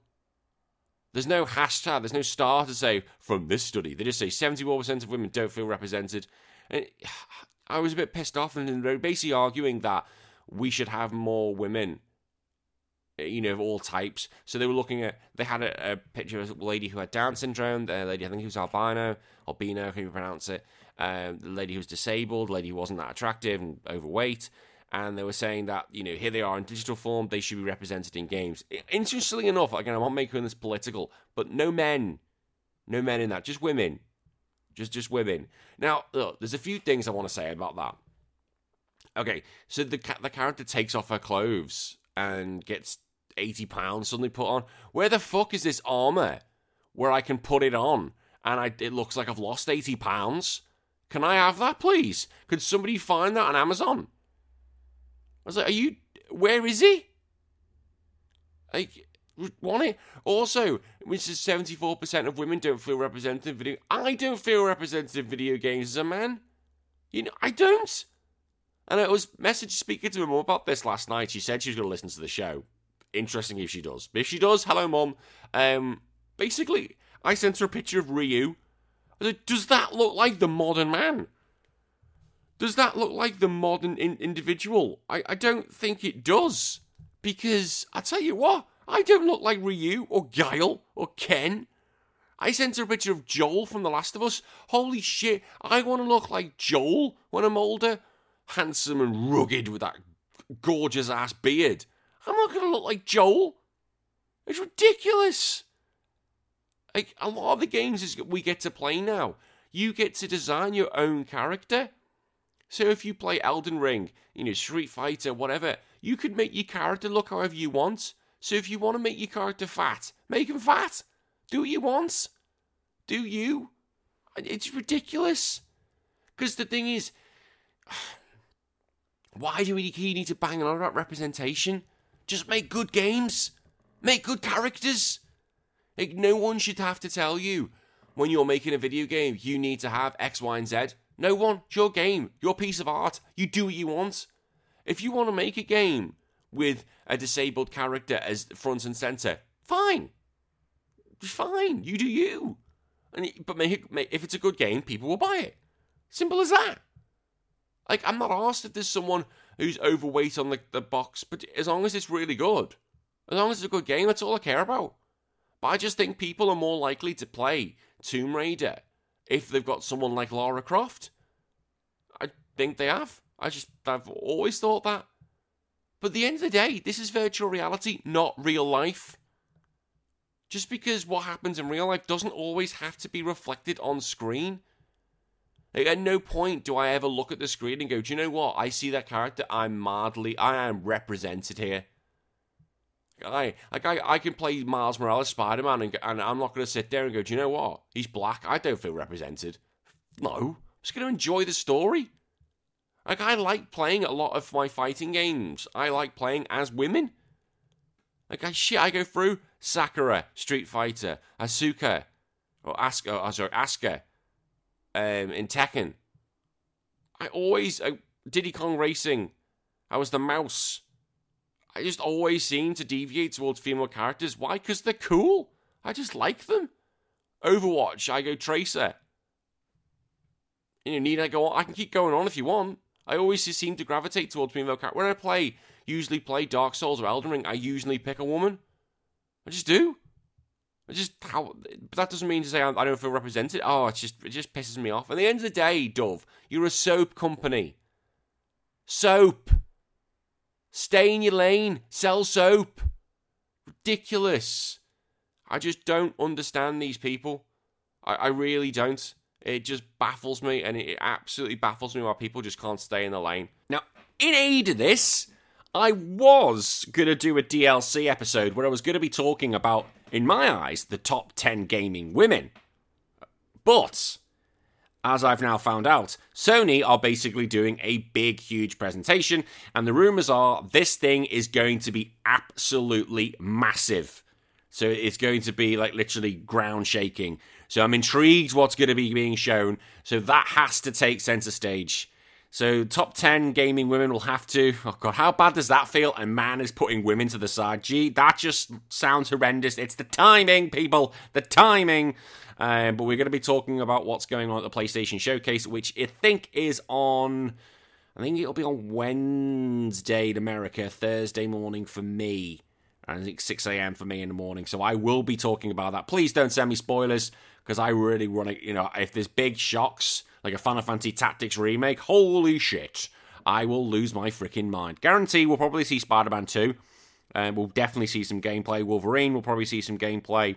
There's no hashtag, there's no star to say, from this study. They just say seventy-four percent of women don't feel represented. And I was a bit pissed off, and they're basically arguing that we should have more women, you know, of all types. So they were looking at, they had a, a picture of a lady who had Down syndrome, the lady, I think, who's albino, albino, can you pronounce it? Um, the lady who was disabled, the lady who wasn't that attractive and overweight, and they were saying that, you know, here they are in digital form, they should be represented in games. Interestingly enough, again, I'm not making this political, but no men, no men in that, just women, just just women. Now, look, there's a few things I want to say about that. Okay, so the the character takes off her clothes and gets eighty pounds suddenly put on. Where the fuck is this armor where I can put it on and I, it looks like I've lost eighty pounds? Can I have that, please? Could somebody find that on Amazon? I was like, are you... Where is he? Like, want it? Also, which is seventy-four percent of women don't feel represented in video... I don't feel represented in video games as a man. You know, I don't. And I was message speaking to my mum about this last night. She said she was going to listen to the show. Interesting if she does. But if she does, hello, mum. Um, basically, I sent her a picture of Ryu. I said, does that look like the modern man? Does that look like the modern in- individual? I, I don't think it does. Because, I tell you what, I don't look like Ryu or Guile or Ken. I sent her a picture of Joel from The Last of Us. Holy shit, I want to look like Joel when I'm older. Handsome and rugged with that gorgeous ass beard. I'm not going to look like Joel. It's ridiculous. Like, a lot of the games we get to play now, you get to design your own character. So if you play Elden Ring, you know, Street Fighter, whatever, you could make your character look however you want. So if you want to make your character fat, make him fat. Do what you want. Do you. It's ridiculous. Because the thing is, why do we need to bang on about representation? Just make good games. Make good characters. Like, no one should have to tell you when you're making a video game, you need to have X, Y, and Z. No one. It's your game. Your piece of art. You do what you want. If you want to make a game with a disabled character as front and center, fine. Fine. You do you. And it, but make, make, if it's a good game, people will buy it. Simple as that. Like, I'm not arsed if there's someone who's overweight on the, the box, but as long as it's really good, as long as it's a good game, that's all I care about. But I just think people are more likely to play Tomb Raider if they've got someone like Lara Croft. I think they have. I just, I've always thought that. But at the end of the day, this is virtual reality, not real life. Just because what happens in real life doesn't always have to be reflected on screen. Like, at no point do I ever look at the screen and go, do you know what? I see that character, I'm madly, I am represented here. I, like, I, I can play Miles Morales, Spider-Man, and, and I'm not going to sit there and go, do you know what? He's black. I don't feel represented. No. I'm just going to enjoy the story. Like, I like playing a lot of my fighting games. I like playing as women. Like, I, shit, I go through Sakura, Street Fighter, Asuka, or Asuka, oh, sorry, Asuka, um, in Tekken. I always, I, Diddy Kong Racing, I was the mouse. I just always seem to deviate towards female characters. Why? Because they're cool. I just like them. Overwatch, I go Tracer. You know, need I go on? I can keep going on if you want. I always just seem to gravitate towards female characters. When I play, usually play Dark Souls or Elden Ring, I usually pick a woman. I just do. I just, how, but that doesn't mean to say I, I don't feel represented. Oh, it's just, it just pisses me off. At the end of the day, Dove, you're a soap company. Soap. Stay in your lane. Sell soap. Ridiculous. I just don't understand these people. I, I really don't. It just baffles me, and it absolutely baffles me why people just can't stay in the lane. Now, in aid of this, I was going to do a D L C episode where I was going to be talking about, in my eyes, the top ten gaming women. But, as I've now found out, Sony are basically doing a big, huge presentation, and the rumours are this thing is going to be absolutely massive. So it's going to be, like, literally ground-shaking. So I'm intrigued what's going to be being shown, so that has to take centre stage. So top ten gaming women will have to... Oh, God, how bad does that feel? A man is putting women to the side. Gee, that just sounds horrendous. It's the timing, people. The timing. Um, but we're going to be talking about what's going on at the PlayStation Showcase, which I think is on, I think it'll be on Wednesday in America, Thursday morning for me. I think six a.m. for me in the morning. So I will be talking about that. Please don't send me spoilers, because I really want to, you know, if there's big shocks, like a Final Fantasy Tactics remake, holy shit. I will lose my freaking mind. Guarantee we'll probably see Spider-Man two. Uh, we'll definitely see some gameplay. Wolverine, we'll probably see some gameplay.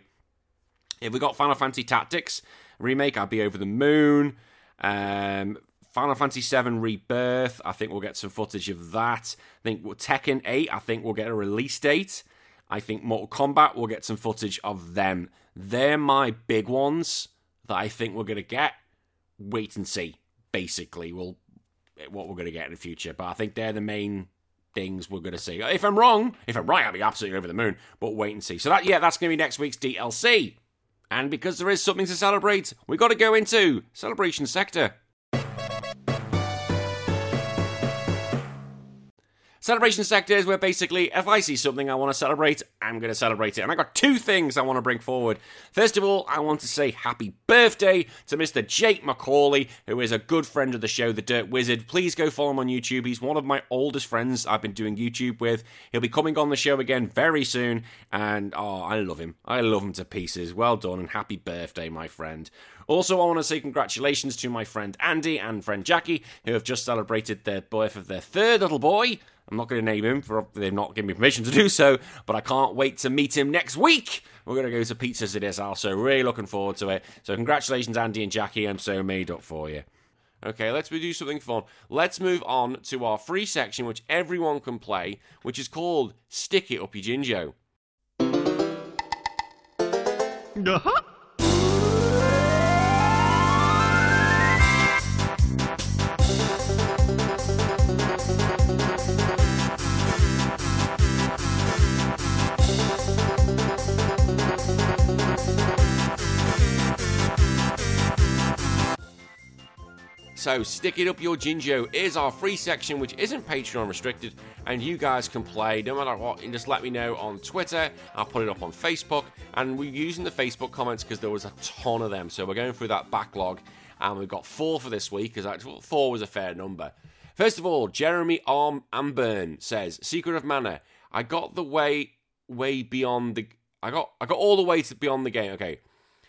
If we got Final Fantasy Tactics remake, I'd be over the moon. Um, Final Fantasy seven Rebirth, I think we'll get some footage of that. I think Tekken eight, I think we'll get a release date. I think Mortal Kombat, we'll get some footage of them. They're my big ones that I think we're going to get. Wait and see, basically, we'll, what we're going to get in the future. But I think they're the main things we're going to see. If I'm wrong, if I'm right, I'll be absolutely over the moon. But wait and see. So that, yeah, that's going to be next week's D L C. And because there is something to celebrate, we've got to go into Celebration Sector. Celebration Sector is where basically, if I see something I want to celebrate, I'm going to celebrate it. And I've got two things I want to bring forward. First of all, I want to say happy birthday to Mister Jake McCauley, who is a good friend of the show, The Dirt Wizard. Please go follow him on YouTube. He's one of my oldest friends I've been doing YouTube with. He'll be coming on the show again very soon. And, oh, I love him. I love him to pieces. Well done and happy birthday, my friend. Also, I want to say congratulations to my friend Andy and friend Jackie, who have just celebrated the birth of their third little boy. I'm not going to name him, for they've not given me permission to do so, but I can't wait to meet him next week. We're going to go to Pizzas It Is, so really looking forward to it. So congratulations, Andy and Jackie. I'm so made up for you. Okay, let's do something fun. Let's move on to our free section, which everyone can play, which is called Stick It Up Your Jinjo. Uh-huh. So, Stick It Up Your Jinjo is our free section, which isn't Patreon restricted, and you guys can play no matter what. And just let me know on Twitter, I'll put it up on Facebook, and we're using the Facebook comments because there was a ton of them, so we're going through that backlog, and we've got four for this week, because four was a fair number. First of all, Jeremy Arm Amburn says, Secret of Mana, I got the way, way beyond the, I got, I got all the way to beyond the game, okay,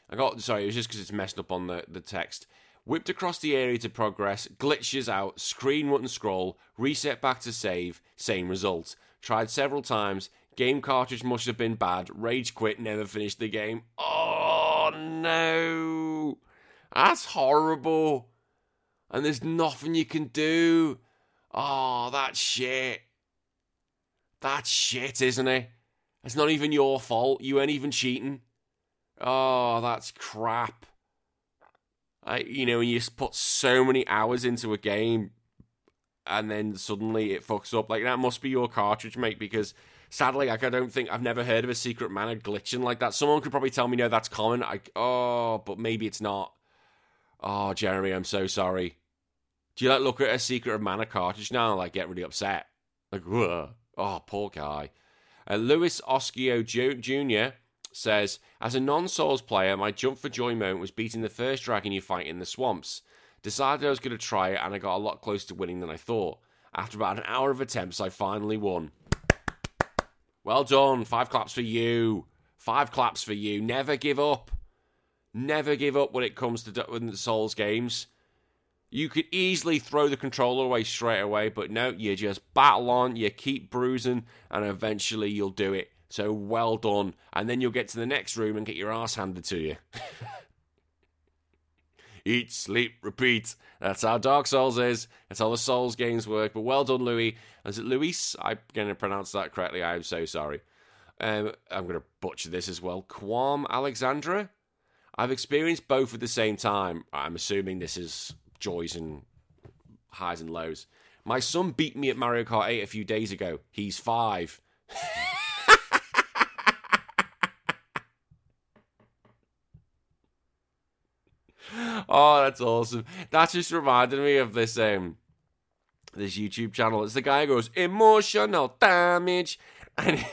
I got, sorry, it was just because it's messed up on the, the text. Whipped across the area to progress, glitches out, screen wouldn't scroll, reset back to save, same result. Tried several times, game cartridge must have been bad, rage quit, never finished the game. Oh no! That's horrible. And there's nothing you can do. Oh, that's shit. That's shit, isn't it? It's not even your fault, you ain't even cheating. Oh, that's crap. I, you know, and you just put so many hours into a game and then suddenly it fucks up. Like, that must be your cartridge, mate, because sadly, like, I don't think, I've never heard of a Secret Mana glitching like that. Someone could probably tell me, no, that's common. I, oh, but maybe it's not. Oh, Jeremy, I'm so sorry. Do you, like, look at a Secret of Mana cartridge now and, like, get really upset? Like, ugh. Oh, poor guy. Uh, Louis Oscio Junior says, as a non-Souls player, my jump for joy moment was beating the first dragon you fight in the swamps. Decided I was going to try it, and I got a lot closer to winning than I thought. After about an hour of attempts, I finally won. Well done. Five claps for you. Five claps for you. Never give up. Never give up when it comes to the Souls games. You could easily throw the controller away straight away, but no, you just battle on, you keep bruising, and eventually you'll do it. So well done. And then you'll get to the next room and get your ass handed to you. Eat, sleep, repeat. That's how Dark Souls is. That's how the Souls games work. But well done, Louis. Is it Luis? I'm going to pronounce that correctly. I am so sorry. Um, I'm going to butcher this as well. Quam Alexandra? I've experienced both at the same time. I'm assuming this is joys and highs and lows. My son beat me at Mario Kart eight a few days ago. He's five. Oh, that's awesome. That just reminded me of this um, this YouTube channel. It's the guy who goes, emotional damage. And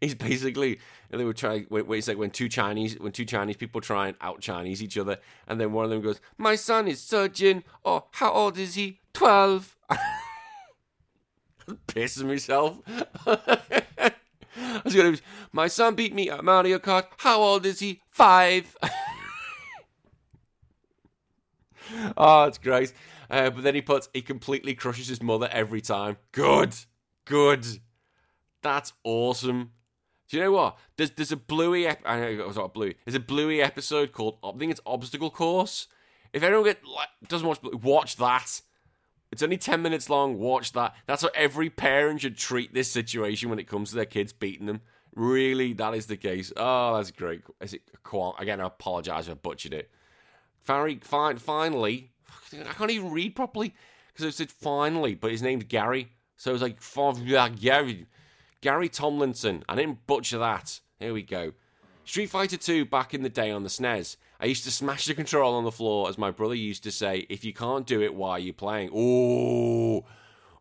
he's basically, and they were trying, wait, wait a second, when two Chinese, when two Chinese people try and out-Chinese each other, and then one of them goes, my son is surgeon. Oh, how old is he? twelve. I'm pissing myself. I was going to, my son beat me at Mario Kart. How old is he? Five. Oh, it's great. Uh, but then he puts, he completely crushes his mother every time. Good. Good. That's awesome. Do you know what? There's there's a Bluey... Ep- I know it was not Bluey. There's a Bluey episode called... I think it's Obstacle Course. If anyone get, like, doesn't watch Bluey, watch that. It's only ten minutes long. Watch that. That's how every parent should treat this situation when it comes to their kids beating them. Really, that is the case. Oh, that's great. Is it again? I apologise if I butchered it. Very fine. Finally, I can't even read properly because I said finally, but his name's Gary. So it's like Gary, Gary Tomlinson. I didn't butcher that. Here we go. Street Fighter two back in the day on the S N E S. I used to smash the control on the floor, as my brother used to say, if you can't do it, why are you playing? Oh,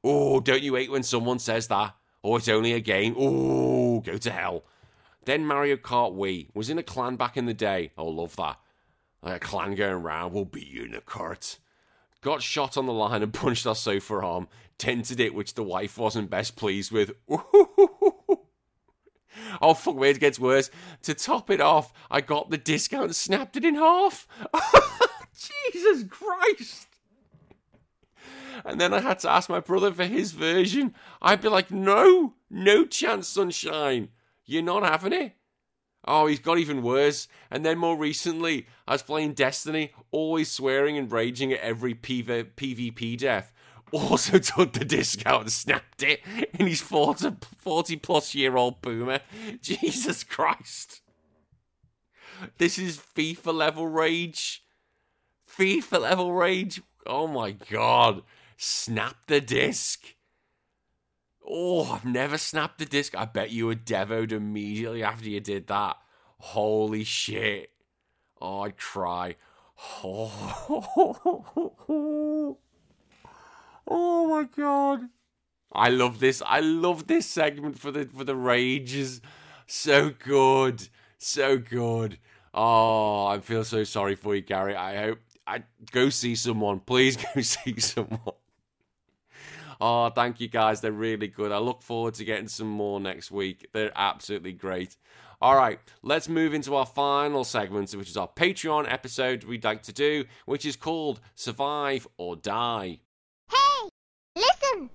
oh, don't you hate when someone says that? Oh, it's only a game. Oh, go to hell. Then Mario Kart Wii. Was in a clan back in the day. Oh, love that. Like a clan going round. We'll beat you in a cart. Got shot on the line and punched our sofa arm. Tinted it, which the wife wasn't best pleased with. Oh, fuck, wait, it gets worse. To top it off, I got the discount and snapped it in half. Jesus Christ. And then I had to ask my brother for his version. I'd be like, no, no chance, sunshine. You're not having it. Oh, he's got even worse. And then more recently, I was playing Destiny, always swearing and raging at every P V- PvP death. Also took the discount and snapped it in his forty-plus-year-old boomer. Jesus Christ. This is FIFA-level rage. FIFA-level rage. Oh, my God. Snap the disc. Oh, I've never snapped the disc. I bet you were devoed immediately after you did that. Holy shit. Oh, I'd cry. Oh. Oh my God. I love this. I love this segment for the for the rages. So good. So good. Oh, I feel so sorry for you, Gary. I hope I go see someone. Please go see someone. Oh, thank you guys. They're really good. I look forward to getting some more next week. They're absolutely great. All right, let's move into our final segment, which is our Patreon episode we'd like to do, which is called Survive or Die. Hey, listen!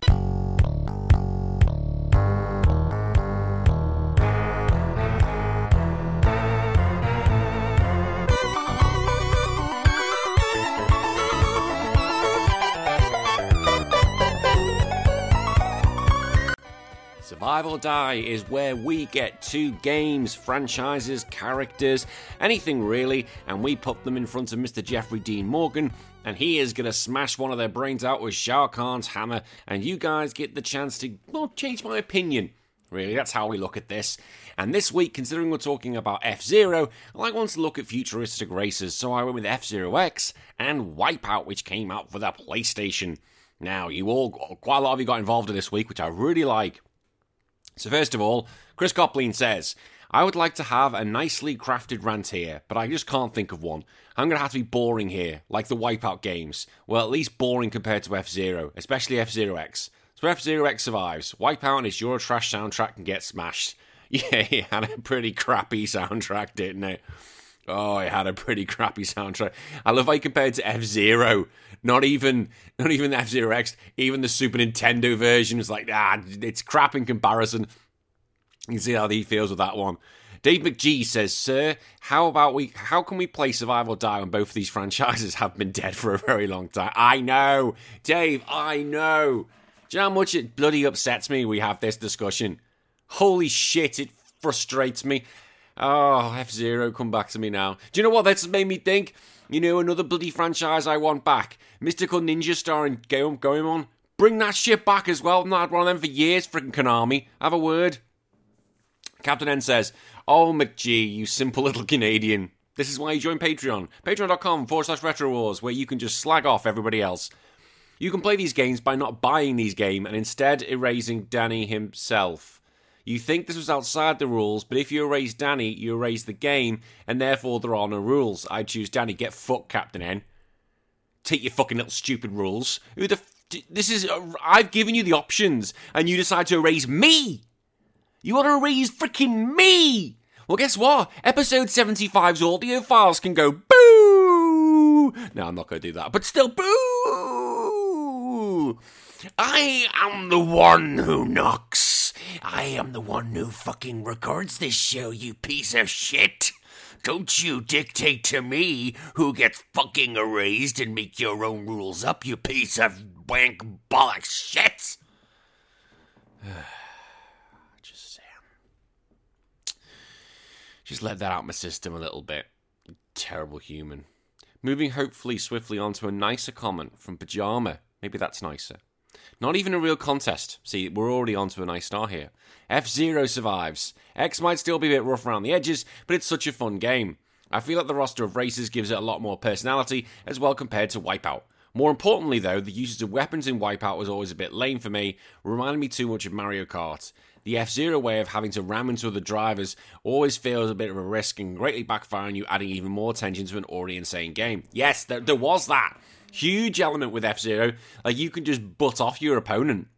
Survive or Die is where we get two games, franchises, characters, anything really, and we put them in front of Mister Jeffrey Dean Morgan, and he is going to smash one of their brains out with Shah Khan's hammer, and you guys get the chance to, well, change my opinion. Really, that's how we look at this. And this week, considering we're talking about F-Zero, I want to look at futuristic races, so I went with F-Zero X and Wipeout, which came out for the PlayStation. Now, you all, quite a lot of you got involved in this week, which I really like. So first of all, Chris Copline says, I would like to have a nicely crafted rant here, but I just can't think of one. I'm going to have to be boring here, like the Wipeout games. Well, at least boring compared to F-Zero, especially F-Zero X. So F-Zero X survives. Wipeout and its Eurotrash soundtrack can get smashed. Yeah, it had a pretty crappy soundtrack, didn't it? Oh, it had a pretty crappy soundtrack. I love how you compared to F-Zero. Not even not even F-Zero X, even the Super Nintendo version is like, ah, it's crap in comparison. You can see how he feels with that one. Dave McGee says, Sir, how about we how can we play Survive or Die when both of these franchises have been dead for a very long time? I know. Dave, I know. Do you know how much it bloody upsets me we have this discussion? Holy shit, it frustrates me. Oh, F-Zero, come back to me now. Do you know what that's made me think? You know, another bloody franchise I want back. Mystical Ninja starring Goemon. Bring that shit back as well. I've not had one of them for years, freaking Konami. Have a word. Captain N says, Oh, McGee, you simple little Canadian. This is why you join Patreon. Patreon.com forward slash Retro Wars, where you can just slag off everybody else. You can play these games by not buying these games and instead erasing Danny himself. You think this was outside the rules, but if you erase Danny, you erase the game, and therefore there are no rules. I choose Danny. Get fucked, Captain N. Take your fucking little stupid rules. Who the f- This is... Uh, I've given you the options, and you decide to erase me! You want to erase freaking me! Well, guess what? Episode seventy-five's audio files can go boo! No, I'm not going to do that. But still, boo! I am the one who knocks. I am the one who fucking records this show, you piece of shit. Don't you dictate to me who gets fucking erased and make your own rules up, you piece of blank bollock shit. Just um, just let that out my system a little bit. Terrible human. Moving hopefully swiftly on to a nicer comment from Pajama. Maybe that's nicer. Not even a real contest. See, we're already onto a nice star here. F-Zero survives. X might still be a bit rough around the edges, but it's such a fun game. I feel like the roster of races gives it a lot more personality as well compared to Wipeout. More importantly, though, the usage of weapons in Wipeout was always a bit lame for me, reminding me too much of Mario Kart. The F-Zero way of having to ram into other drivers always feels a bit of a risk and greatly backfiring you, adding even more tension to an already insane game. Yes, there, there was that. Huge element with F-Zero, like you can just butt off your opponent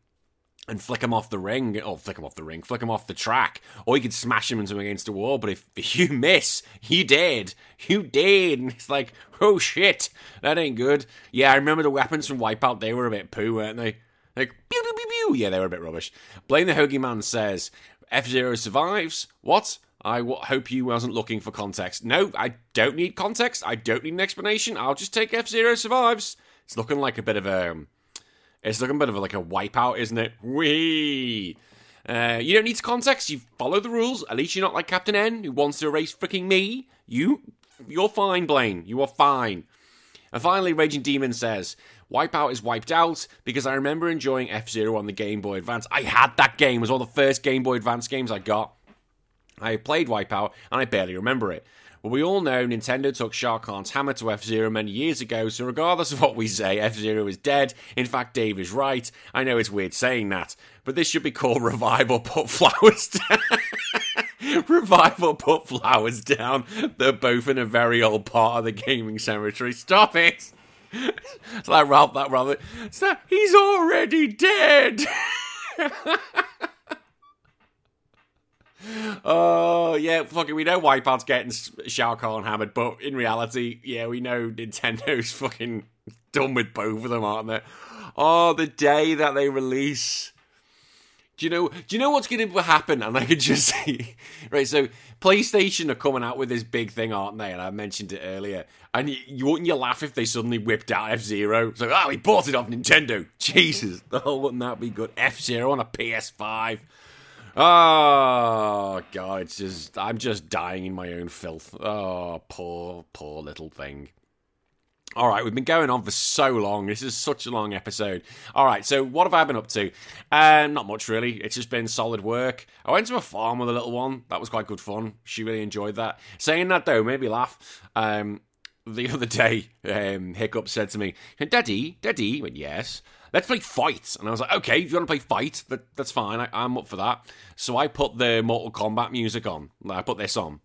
and flick him off the ring, or flick him off the ring, flick him off the track, or you could smash him into against a wall, but if you miss, you dead, you dead, and it's like, oh shit, that ain't good. Yeah, I remember the weapons from Wipeout, they were a bit poo, weren't they? Like, pew, pew, pew, pew, yeah, they were a bit rubbish. Blame the Hoagie Man says, F-Zero survives, what? I w- hope you wasn't looking for context. No, I don't need context. I don't need an explanation. I'll just take F-Zero survives. It's looking like a bit of a... It's looking a bit of a, like a Wipeout, isn't it? Whee! Uh, you don't need context. You follow the rules. At least you're not like Captain N, who wants to erase freaking me. You, you're fine, Blaine. You are fine. And finally, Raging Demon says... Wipeout is wiped out because I remember enjoying F-Zero on the Game Boy Advance. I had that game. It was one of the first Game Boy Advance games I got. I played Wipeout, and I barely remember it. Well, we all know Nintendo took Shark Khan's hammer to F-Zero many years ago, so regardless of what we say, F-Zero is dead. In fact, Dave is right. I know it's weird saying that, but this should be called Revive or Put Flowers Down. Revive or Put Flowers Down. They're both in a very old part of the gaming cemetery. Stop it! It's like Ralph, that rather. It's like, he's already dead! Oh, yeah, fucking, we know Wipeout's getting Shao Kahn hammered, but in reality, yeah, we know Nintendo's fucking done with both of them, aren't they? Oh, the day that they release... Do you know Do you know what's going to happen? And I could just see... Right, so PlayStation are coming out with this big thing, aren't they? And I mentioned it earlier. And you, you wouldn't you laugh if they suddenly whipped out F-Zero? It's like, oh, we bought it off Nintendo. Jesus, oh, wouldn't that be good? F-Zero on a P S five. Oh, God, it's just, I'm just dying in my own filth. Oh, poor, poor little thing. All right, we've been going on for so long. This is such a long episode. All right, so what have I been up to? Uh, not much, really. It's just been solid work. I went to a farm with a little one. That was quite good fun. She really enjoyed that. Saying that, though, made me laugh. Um, the other day, um, Hiccup said to me, Daddy, Daddy, I went, yes. Let's play Fight. And I was like, okay, if you want to play Fight, that, that's fine. I, I'm up for that. So I put the Mortal Kombat music on. I put this on.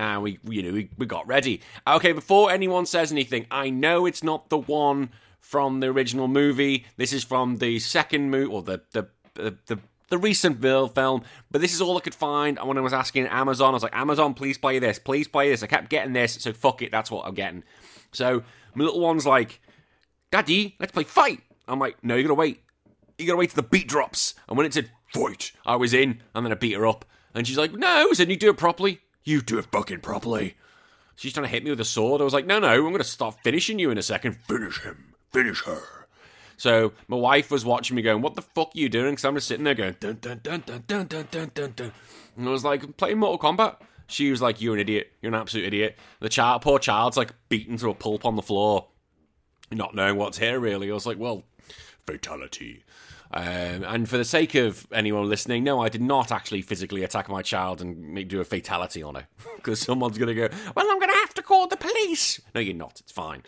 And we, you know, we, we got ready. Okay, before anyone says anything, I know it's not the one from the original movie. This is from the second movie, or the the the, the, the recent Bill film. But this is all I could find. And when I was asking Amazon, I was like, Amazon, please play this. Please play this. I kept getting this. So fuck it. That's what I'm getting. So my little one's like, Daddy, let's play Fight. I'm like, no, you gotta wait. You gotta wait till the beat drops. And when it said Fight, I was in, and then I beat her up. And she's like, no, I said, you do it properly. You do it fucking properly. She's trying to hit me with a sword. I was like, no, no, I'm gonna start finishing you in a second. Finish him. Finish her. So my wife was watching me going, what the fuck are you doing? Because I'm just sitting there going, dun dun dun dun dun dun dun dun dun. And I was like, I'm playing Mortal Kombat. She was like, you're an idiot. You're an absolute idiot. The child, poor child's like beaten to a pulp on the floor. Not knowing what's here, really. I was like, well, fatality. Um, and for the sake of anyone listening, no, I did not actually physically attack my child and make, do a fatality on her. Because someone's going to go, well, I'm going to have to call the police. No, you're not. It's fine.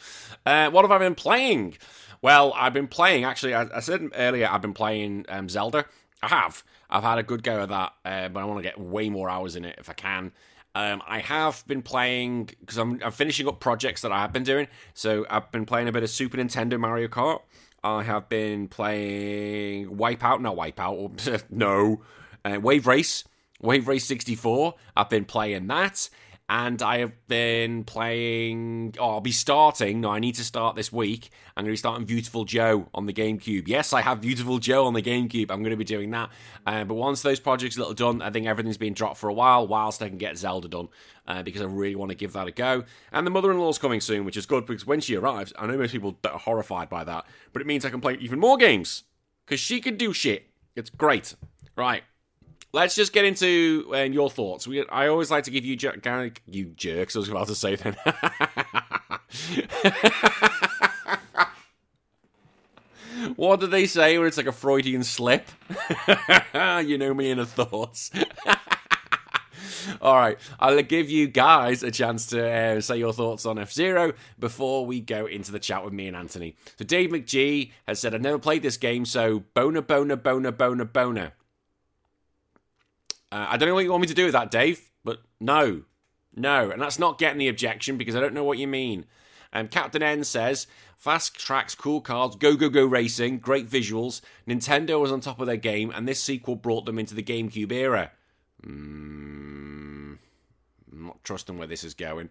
Uh, what have I been playing? Well, I've been playing, actually, I, I said earlier, I've been playing um, Zelda. I have. I've had a good go at that, uh, but I want to get way more hours in it if I can. Um, I have been playing, because I'm, I'm finishing up projects that I have been doing, so I've been playing a bit of Super Nintendo Mario Kart. I have been playing Wipeout, not Wipeout, no, uh, Wave Race, Wave Race sixty-four. I've been playing that, And I have been playing, or oh, I'll be starting, no, I need to start this week. I'm going to be starting Beautiful Joe on the GameCube. Yes, I have Beautiful Joe on the GameCube. I'm going to be doing that. Uh, but once those projects are little done, I think everything's been dropped for a while, whilst I can get Zelda done, uh, because I really want to give that a go. And the mother-in-law's coming soon, which is good, because when she arrives, I know most people are horrified by that, but it means I can play even more games, because she can do shit. It's great. Right. Let's just get into uh, your thoughts. We, I always like to give you jer- you jerks. I was about to say then. What do they say when it's like a Freudian slip? You know me and the thoughts. All right, I'll give you guys a chance to uh, say your thoughts on F-Zero before we go into the chat with me and Anthony. So Dave McGee has said, I've never played this game, so boner, boner, boner, boner, boner. Uh, I don't know what you want me to do with that, Dave, but no. No, and that's not getting the objection, because I don't know what you mean. Um, Captain N says, fast tracks, cool cards, go, go, go racing, great visuals. Nintendo was on top of their game, and this sequel brought them into the GameCube era. Mm, I'm not trusting where this is going.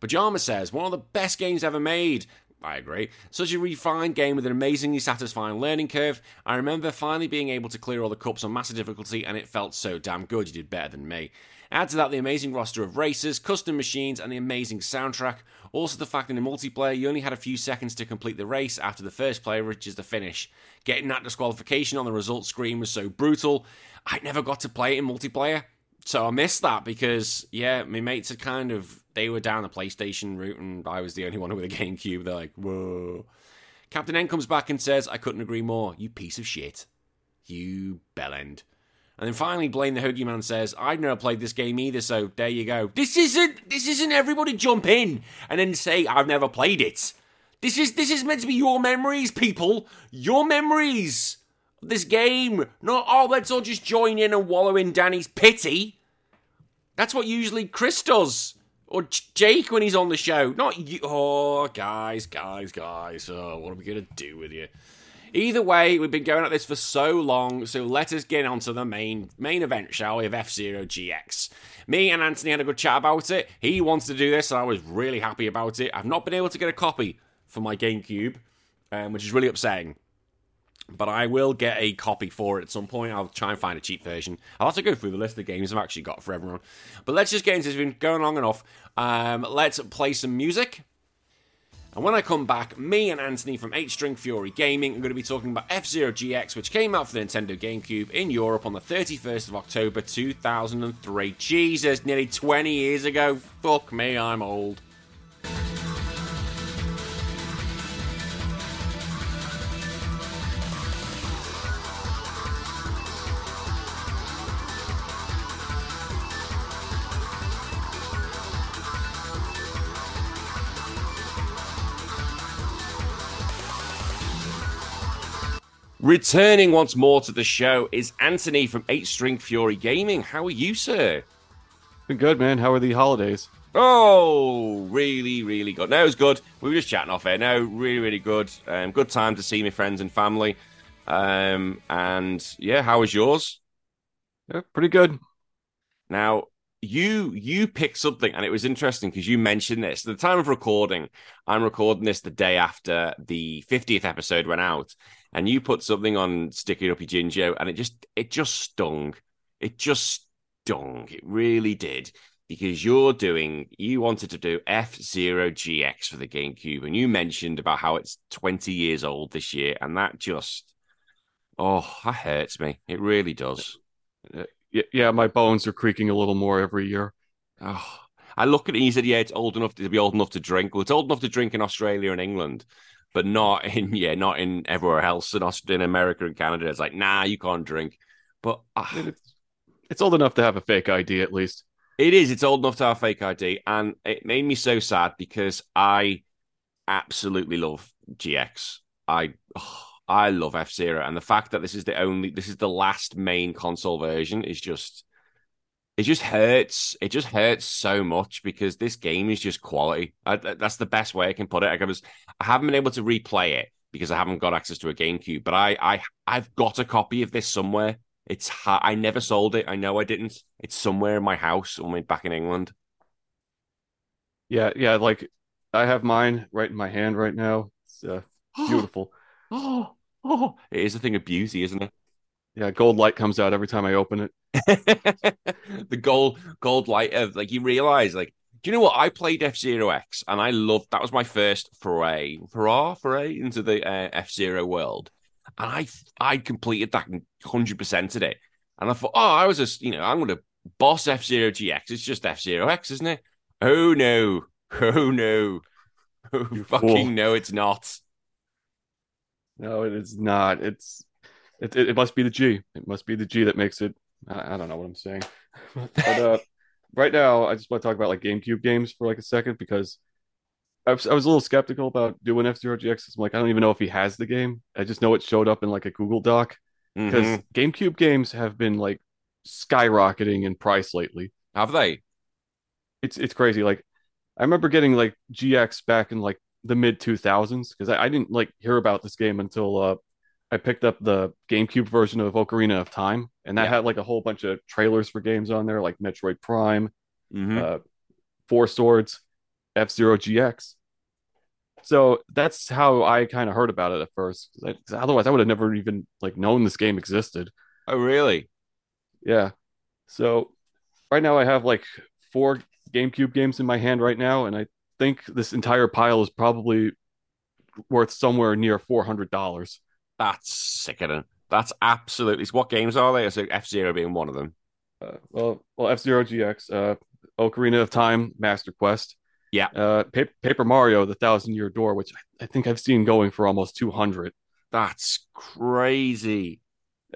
Pajama says, one of the best games ever made. I agree. Such a refined game with an amazingly satisfying learning curve. I remember finally being able to clear all the cups on massive difficulty, and it felt so damn good. You did better than me. Add to that the amazing roster of races, custom machines, and the amazing soundtrack. Also the fact that in multiplayer, you only had a few seconds to complete the race after the first player reaches the finish. Getting that disqualification on the results screen was so brutal. I never got to play it in multiplayer, so I missed that because, yeah, my mates had kind of... They were down the PlayStation route, and I was the only one with a GameCube. They're like, whoa. Captain N comes back and says, I couldn't agree more. You piece of shit. You bellend. And then finally, Blaine the Hoagie Man says, I've never played this game either, so there you go. This isn't, this isn't everybody jump in and then say, I've never played it. This is, this is meant to be your memories, people. Your memories of this game. Not, oh, let's all just join in and wallow in Danny's pity. That's what usually Chris does. Or Jake when he's on the show. Not you. Oh, guys, guys, guys. Oh, what are we going to do with you? Either way, we've been going at this for so long, so let us get on to the main main event, shall we, of F-Zero G X. Me and Anthony had a good chat about it. He wanted to do this, and I was really happy about it. I've not been able to get a copy for my GameCube, um, which is really upsetting. But I will get a copy for it at some point. I'll try and find a cheap version. I'll have to go through the list of games I've actually got for everyone. But let's just get into this. We've been going long enough. Um, let's play some music. And when I come back, me and Anthony from eight String Fury Gaming are going to be talking about F-Zero G X, which came out for the Nintendo GameCube in Europe on the thirty-first of October two thousand three. Jesus, nearly twenty years ago. Fuck me, I'm old. Returning once more to the show is Anthony from eight String Fury Gaming. How are you, sir? Been good, man. How are the holidays? Oh, really, really good. No, it was good. We were just chatting off air. No, really, really good. Um, good time to see my friends and family. Um, and, yeah, how was yours? Yeah, pretty good. Now, you you picked something, and it was interesting because you mentioned this. At the time of recording, I'm recording this the day after the fiftieth episode went out. And you put something on Stick It Up Your Jinjo, and it just it just stung. It just stung. It really did. Because you're doing, you wanted to do F-Zero G X for the GameCube, and you mentioned about how it's twenty years old this year, and that just, oh, that hurts me. It really does. Yeah, my bones are creaking a little more every year. Oh, I look at it and you said, yeah, it's old enough to be old enough to drink. Well, it's old enough to drink in Australia and England. But not in, yeah, not in everywhere else. In Austin, in America and Canada, it's like, nah, you can't drink. But uh, it's, it's old enough to have a fake I D, at least. It is. It's old enough to have fake I D. And it made me so sad because I absolutely love G X. I oh, I love F-Zero. And the fact that this is the only, this is the last main console version is just, it just hurts. It just hurts so much because this game is just quality. I, that's the best way I can put it. Like I was, I haven't been able to replay it because I haven't got access to a GameCube. But I, I, I've got a copy of this somewhere. It's I never sold it. I know I didn't. It's somewhere in my house or back in England. Yeah, yeah. Like I have mine right in my hand right now. It's uh, beautiful. Oh, oh, it is a thing of beauty, isn't it? Yeah, gold light comes out every time I open it. The gold, gold light of like you realize, like, do you know what? I played F-Zero X, and I loved that. Was my first foray, hurrah, foray into the uh, F-Zero world, and I, I completed that and one hundred percented it. And I thought, oh, I was just, you know, I'm going to boss F-Zero G X. It's just F-Zero X, isn't it? Oh no! Oh no! Oh you fucking fool. No! It's not. No, it is not. It's. It, it it must be the G. It must be the G that makes it. I, I don't know what I'm saying. But uh, right now, I just want to talk about like GameCube games for like a second because I was, I was a little skeptical about doing F-Zero G X. I'm like, I don't even know if he has the game. I just know it showed up in like a Google Doc because mm-hmm. GameCube games have been like skyrocketing in price lately. Have they? It's it's crazy. Like I remember getting like G X back in like the mid two thousands because I, I didn't like hear about this game until. Uh, I picked up the GameCube version of Ocarina of Time, and that yeah. had like a whole bunch of trailers for games on there, like Metroid Prime, mm-hmm. uh, Four Swords, F-Zero G X. So that's how I kind of heard about it at first. Cause I, cause otherwise, I would have never even like known this game existed. Oh, really? Yeah. So right now I have like four GameCube games in my hand right now, and I think this entire pile is probably worth somewhere near four hundred dollars. That's sickening. That's absolutely... What games are they? So F-Zero being one of them. Uh, well, well, F-Zero G X, uh, Ocarina of Time, Master Quest. Yeah. Uh, pa- Paper Mario, The Thousand Year Door, which I think I've seen going for almost two hundred. That's crazy.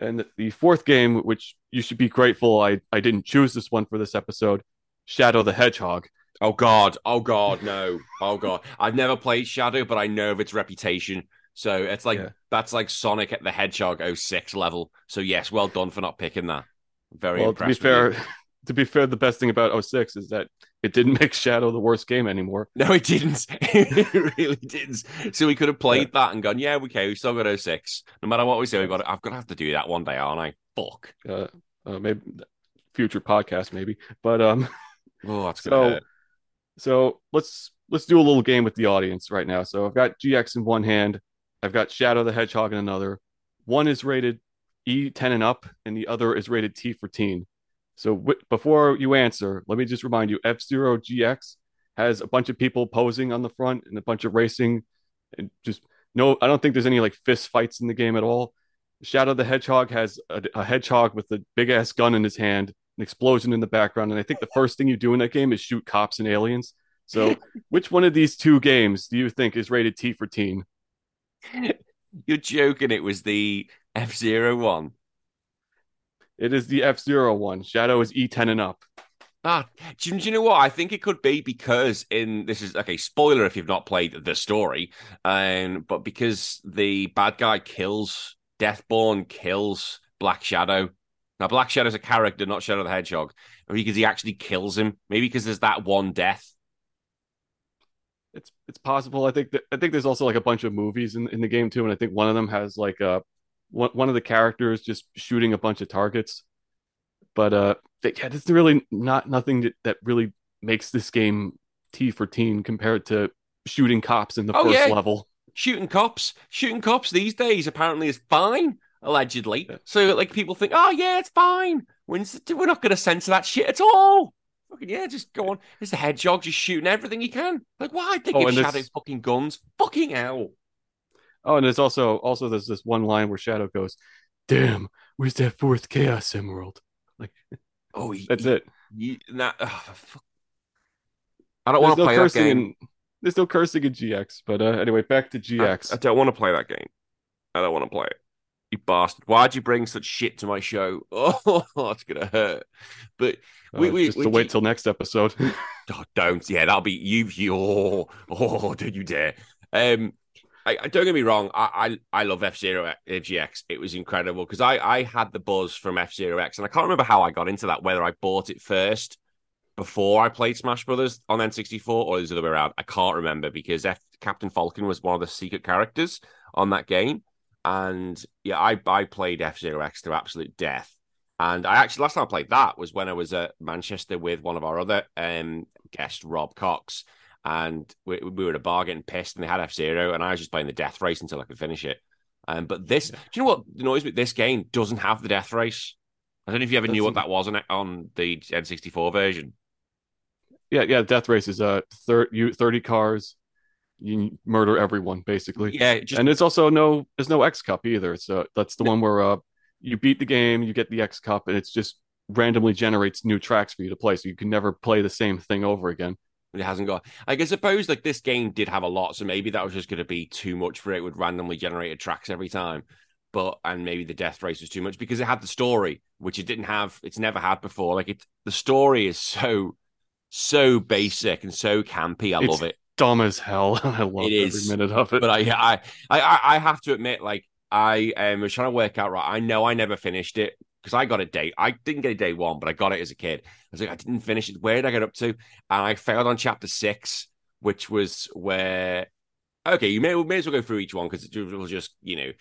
And the fourth game, which you should be grateful I, I didn't choose this one for this episode, Shadow the Hedgehog. Oh, God. Oh, God, no. Oh, God. I've never played Shadow, but I know of its reputation. So it's like yeah. that's like Sonic at the Hedgehog oh six level. So yes, well done for not picking that. Very well, impressed. To be fair, to be fair, the best thing about oh six is that it didn't make Shadow the worst game anymore. No, it didn't. It really didn't. So we could have played yeah. that and gone, yeah, okay, we still got oh six. No matter what we say, we got. I've got to have to do that one day, aren't I? Fuck. Uh, uh, maybe future podcast, maybe. But um, oh, that's gonna so, hurt. So let's let's do a little game with the audience right now. So I've got G X in one hand. I've got Shadow the Hedgehog in another. One is rated E ten and up, and the other is rated T for teen. So w- before you answer, let me just remind you, F-Zero G X has a bunch of people posing on the front and a bunch of racing. And just no, I don't think there's any like fist fights in the game at all. Shadow the Hedgehog has a, a hedgehog with a big-ass gun in his hand, an explosion in the background, and I think the first thing you do in that game is shoot cops and aliens. So which one of these two games do you think is rated T for teen? You're joking, it was the F-Zero one. It is the F-Zero one. Shadow is E ten and up. Ah, do you, do you know what? I think it could be because in... This is... Okay, spoiler if you've not played the story. Um, but because the bad guy kills... Deathborn kills Black Shadow. Now, Black Shadow's a character, not Shadow the Hedgehog. Maybe because he actually kills him. Maybe because there's that one death. It's it's possible. I think that, I think there's also like a bunch of movies in in the game too, and I think one of them has like uh one one of the characters just shooting a bunch of targets. But uh, they, yeah, there's really not nothing that, that really makes this game T for teen compared to shooting cops in the oh, first yeah. level. Shooting cops, shooting cops these days apparently is fine, allegedly. Yeah. So like people think, oh yeah, it's fine. We're we're not going to censor that shit at all. Yeah, just go on. It's the hedgehog just shooting everything he can. Like, why? They give oh, Shadow there's... fucking guns. Fucking hell. Oh, and there's also, also there's this one line where Shadow goes, damn, where's that fourth Chaos Emerald? Like, oh, he, that's he, it. He, nah, oh, fuck. I don't want to no play that game. In, there's no cursing in G X, but uh, anyway, back to G X. I, I don't want to play that game. I don't want to play it. You bastard. Why'd you bring such shit to my show? Oh, it's going to hurt. But we... Uh, we just we, to we, wait till next episode. Oh, don't. Yeah, that'll be... You... you oh, oh, don't you dare. Um, I, I Don't get me wrong. I I, I love F-Zero G X. It was incredible. Because I, I had the buzz from F-Zero X. And I can't remember how I got into that. Whether I bought it first before I played Smash Brothers on N sixty-four or the other way around. I can't remember. Because F- Captain Falcon was one of the secret characters on that game. And yeah, I, I played F-Zero X to absolute death. And I actually, last time I played that was when I was at Manchester with one of our other um, guests, Rob Cox. and we, we were at a bar getting pissed, and they had F-Zero, and I was just playing the death race until I could finish it. Um, but this, do you know what annoys me? This game doesn't have the death race. I don't know if you ever doesn't... knew what that was on, on the N sixty-four version. Yeah, yeah, death race is uh, thirty, you, thirty cars, you murder everyone, basically. Yeah, just... and it's also no, there's no X Cup either. So that's the no. one where uh, you beat the game, you get the X Cup, and it's just randomly generates new tracks for you to play, so you can never play the same thing over again. It hasn't got. Like, I suppose like this game did have a lot, so maybe that was just going to be too much for it. It would randomly generate tracks every time, but and maybe the death race was too much because it had the story, which it didn't have. It's never had before. Like it, the story is so so basic and so campy. I it's love it. Dumb as hell. I love it every is, minute of it. But I, I, I, I have to admit, like I um, was trying to work out. Right, I know I never finished it. Because I got a day, I didn't get a day one, but I got it as a kid. I was like, I didn't finish it. Where did I get up to? And I failed on chapter six, which was where, okay, you may, may as well go through each one because it will just, you know.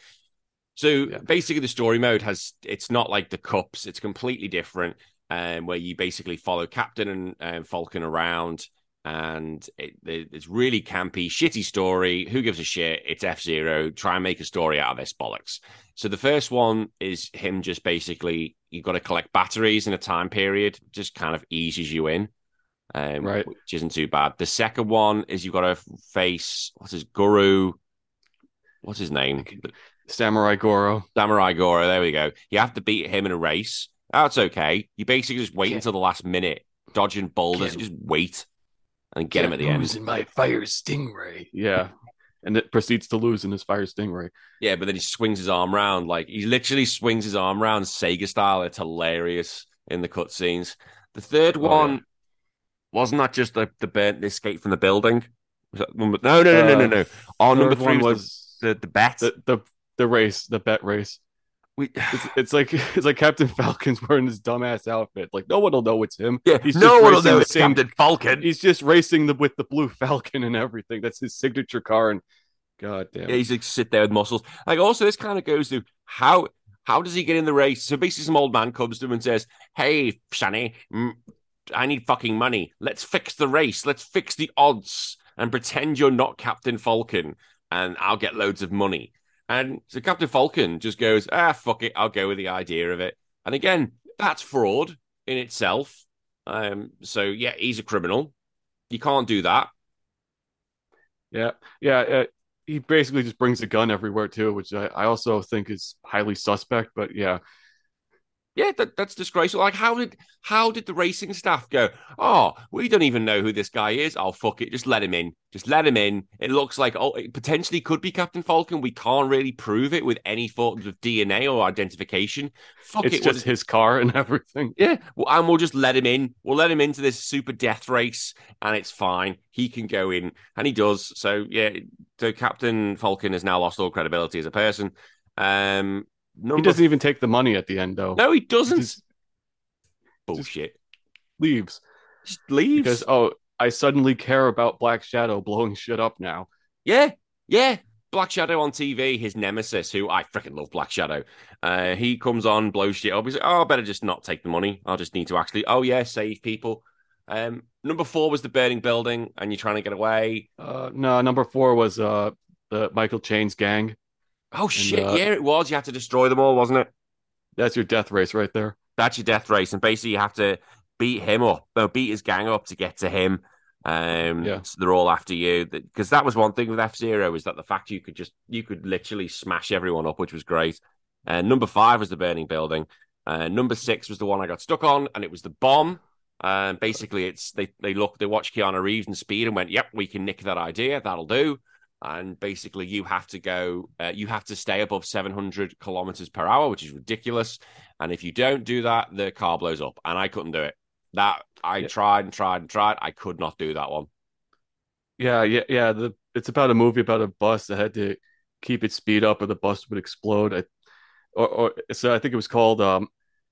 So yeah. Basically the story mode has, it's not like the cups. It's completely different um, where you basically follow Captain and um, Falcon around and it, it, it's really campy, shitty story. Who gives a shit? It's F-Zero. Try and make a story out of this bollocks. So the first one is him just basically, you've got to collect batteries in a time period, just kind of eases you in, um, right. which isn't too bad. The second one is you've got to face, what's his guru? What's his name? Samurai Goro. Samurai Goro, there we go. You have to beat him in a race. That's okay. You basically just wait Can't. until the last minute, dodging boulders, just wait and get Can't him at the end. Losing my fire stingray. Yeah. And it proceeds to lose in his fire stingray. Yeah, but then he swings his arm round. Like, he literally swings his arm round Sega style. It's hilarious in the cutscenes. The third oh, one, yeah. wasn't that just the, the burnt escape from the building? Was that number, no, no, no, uh, no, no, no. Our number three was, was the, the, the bet. The, the the race, the bet race. We, it's, it's like it's like Captain Falcon's wearing his dumbass outfit. Like no one will know it's him. Yeah, he's no one will know it's same, Captain Falcon. He's just racing the, with the blue Falcon and everything. That's his signature car. And god damn, yeah, he's like sit there with muscles. Like also, this kind of goes to how how does he get in the race? So basically, some old man comes to him and says, "Hey, Shani, I need fucking money. Let's fix the race. Let's fix the odds and pretend you're not Captain Falcon, and I'll get loads of money." And so Captain Falcon just goes, ah, fuck it, I'll go with the idea of it. And again, that's fraud in itself. Um, so, yeah, he's a criminal. You can't do that. Yeah, yeah. Uh, he basically just brings a gun everywhere, too, which I, I also think is highly suspect, but yeah. Yeah, that, that's disgraceful. Like, how did how did the racing staff go, oh, we don't even know who this guy is. Oh, fuck it. Just let him in. Just let him in. It looks like, oh, it potentially could be Captain Falcon. We can't really prove it with any forms of D N A or identification. Fuck it's it. It's just we'll... his car and everything. Yeah, well, and we'll just let him in. We'll let him into this super death race, and it's fine. He can go in, and he does. So, yeah, so Captain Falcon has now lost all credibility as a person. Um... Number... He doesn't even take the money at the end, though. No, he doesn't. He just... Bullshit. Just leaves. Just leaves. Because, oh, I suddenly care about Black Shadow blowing shit up now. Yeah, yeah. Black Shadow on T V, his nemesis, who I freaking love Black Shadow. Uh, he comes on, blows shit up. He's like, oh, I better just not take the money. I'll just need to actually, oh, yeah, save people. Um, number four was the burning building, and you're trying to get away. Uh, no, number four was uh, the Michael Chayne's gang. Oh, shit, and, uh, yeah, it was. You had to destroy them all, wasn't it? That's your death race right there. That's your death race. And basically, you have to beat him up, or beat his gang up to get to him. Um, yeah. So they're all after you. Because that was one thing with F-Zero, is that the fact you could just, you could literally smash everyone up, which was great. Uh, number five was the burning building. Uh, number six was the one I got stuck on, and it was the bomb. And uh, basically, it's they, they look, they watch Keanu Reeves and Speed and went, yep, we can nick that idea. That'll do. And basically, you have to go, uh, you have to stay above seven hundred kilometers per hour, which is ridiculous. And if you don't do that, the car blows up. And I couldn't do it. That I yeah. tried and tried and tried. I could not do that one. Yeah, yeah, yeah. The, it's about a movie about a bus that had to keep its speed up, or the bus would explode. I, or, or so I think it was called um,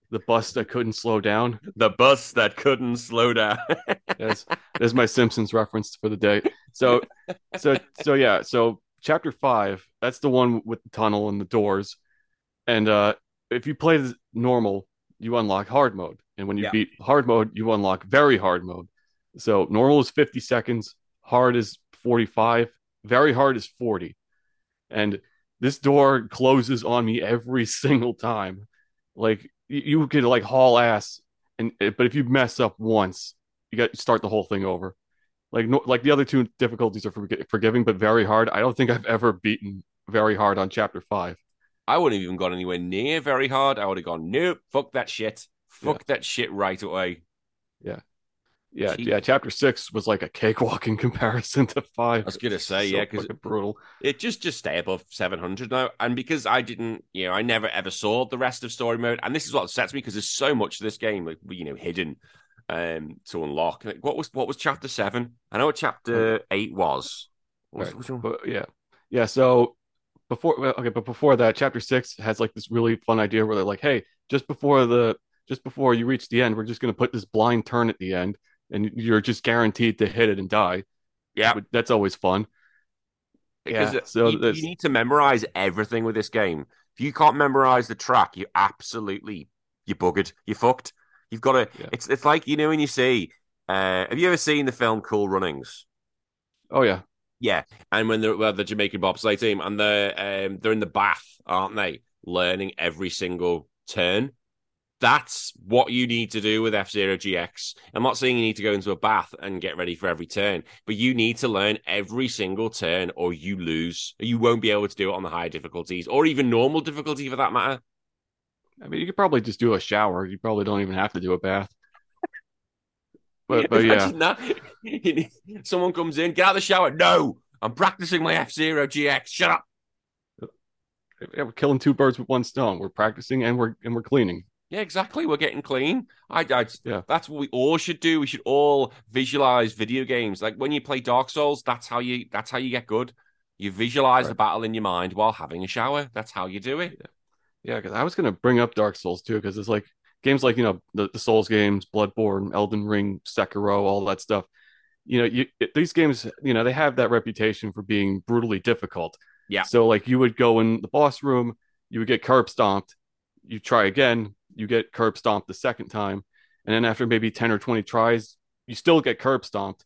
"The Bus That Couldn't Slow Down." The bus that couldn't slow down. Yes, there's my Simpsons reference for the day. So, so, so yeah. So, chapter five. That's the one with the tunnel and the doors. And uh, if you play the normal, you unlock hard mode. And when you yeah. beat hard mode, you unlock very hard mode. So normal is fifty seconds. hard is forty-five, very hard is forty. And this door closes on me every single time. Like, you could like haul ass, and but if you mess up once, you got to start the whole thing over. Like, no, like the other two difficulties are forgiving, but very hard, I don't think I've ever beaten very hard on chapter five. I wouldn't have even gone anywhere near very hard. I would have gone, nope, fuck that shit. Fuck yeah. that shit right away. Yeah. Yeah, Jeez. yeah. Chapter six was like a cakewalk in comparison to five. I was gonna say, so yeah, because it's brutal. It just just stay above seven hundred now, and because I didn't, you know, I never ever saw the rest of story mode, and this is what upsets me because there's so much to this game, like you know, hidden um, to unlock. Like, what was what was chapter seven? I know what chapter eight was. What was right. But, yeah, yeah. So before, okay, but before that, chapter six has like this really fun idea where they're like, hey, just before the just before you reach the end, we're just gonna put this blind turn at the end. And you're just guaranteed to hit it and die. Yeah. But that's always fun. Because yeah, so you, you need to memorize everything with this game. If you can't memorize the track, you absolutely, you're buggered. You're fucked. You've got to, yeah. it's it's like, you know, when you see, uh, have you ever seen the film Cool Runnings? Oh, yeah. Yeah. And when they're well, the Jamaican bobsleigh team, and they're, um, they're in the bath, aren't they? Learning every single turn. That's what you need to do with F-Zero G X. I'm not saying you need to go into a bath and get ready for every turn, but you need to learn every single turn or you lose. You won't be able to do it on the higher difficulties or even normal difficulty for that matter. I mean, you could probably just do a shower. You probably don't even have to do a bath. But, but yeah. Someone comes in, get out of the shower. No, I'm practicing my F-Zero G X. Shut up. Yeah, we're killing two birds with one stone. We're practicing and we're and we're cleaning. Yeah, exactly. We're getting clean. I, I yeah. That's what we all should do. We should all visualize video games. Like when you play Dark Souls, that's how you that's how you get good. You visualize right. the battle in your mind while having a shower. That's how you do it. Yeah, because yeah, I was gonna bring up Dark Souls too, because it's like games like you know the, the Souls games, Bloodborne, Elden Ring, Sekiro, all that stuff. You know, you these games, you know, they have that reputation for being brutally difficult. Yeah. So like you would go in the boss room, you would get curb stomped, you try again. You get curb stomped the second time. And then after maybe ten or twenty tries, you still get curb stomped,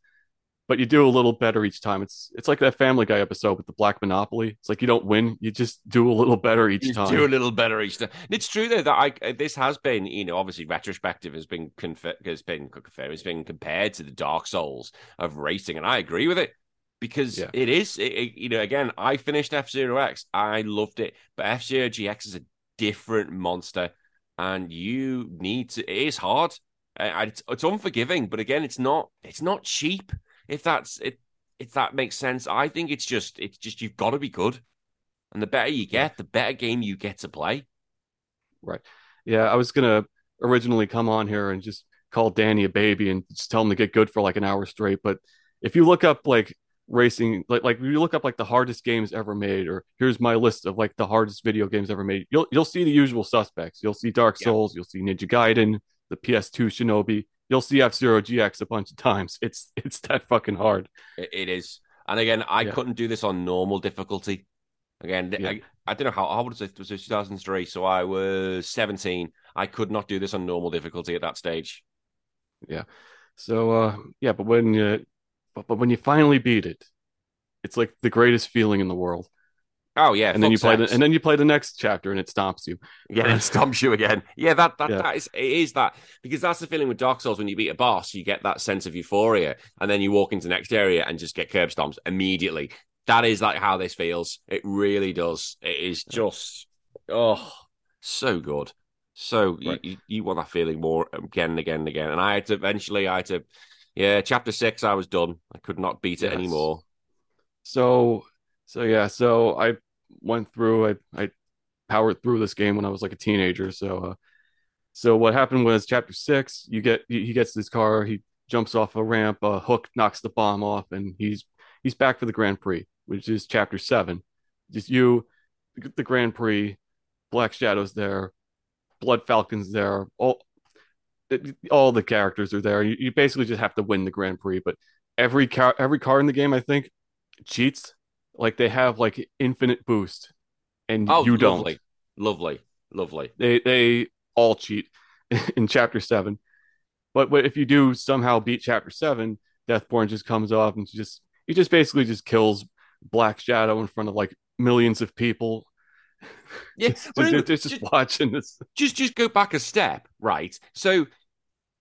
but you do a little better each time. It's it's like that Family Guy episode with the Black Monopoly. It's like you don't win. You just do a little better each you time. You do a little better each time. And it's true, though, that I, this has been, you know, obviously retrospective has been, confer- has, been confer- has been compared to the Dark Souls of racing. And I agree with it because yeah. it is, it, it, you know, again, I finished F-Zero X. I loved it. But F-Zero G X is a different monster. And you need to. It is hard. Uh, it's, it's unforgiving, but again, it's not. It's not cheap. If that's it, if that makes sense, I think it's just. It's just you've got to be good, and the better you get, the better game you get to play. Right. Yeah, I was gonna originally come on here and just call Danny a baby and just tell him to get good for like an hour straight. But if you look up like racing, like like if you look up like the hardest games ever made, or here's my list of like the hardest video games ever made, you'll you'll see the usual suspects. You'll see Dark Souls, yeah. You'll see Ninja Gaiden, the P S two Shinobi, you'll see F-Zero G X a bunch of times. It's it's that fucking hard. It, it is. And again, I yeah. couldn't do this on normal difficulty. Again, yeah. I, I don't know how old was it. Was it two thousand three? So I was seventeen. I could not do this on normal difficulty at that stage. Yeah. So uh, yeah, but when uh, But, but when you finally beat it, it's like the greatest feeling in the world. Oh yeah, and then you play the, and then you play the next chapter, and it stomps you. Yeah, and it stomps you again. Yeah, that that, yeah. that is it is that because that's the feeling with Dark Souls when you beat a boss, you get that sense of euphoria, and then you walk into the next area and just get curb stomps immediately. That is like how this feels. It really does. It is just oh so good. So right. you, you want that feeling more again and again and again. And I had to eventually I had to. Yeah, chapter six, I was done. I could not beat it yes. anymore. So, so yeah, so I went through, I, I powered through this game when I was like a teenager. So, uh, so what happened was chapter six, you get, he gets this car, he jumps off a ramp, a hook knocks the bomb off, and he's, he's back for the Grand Prix, which is chapter seven. Just you, the Grand Prix, Black Shadow's there, Blood Falcon's there, all, all the characters are there. You, you basically just have to win the Grand Prix, but every car every car in the game I think cheats. Like they have like infinite boost and oh, you don't. Lovely. Lovely. Lovely. They they all cheat in chapter seven. But, but if you do somehow beat chapter seven, Deathborn just comes off and just he just basically just kills Black Shadow in front of like millions of people. Yeah, just, but just, just, just watching this. Just just go back a step, right? So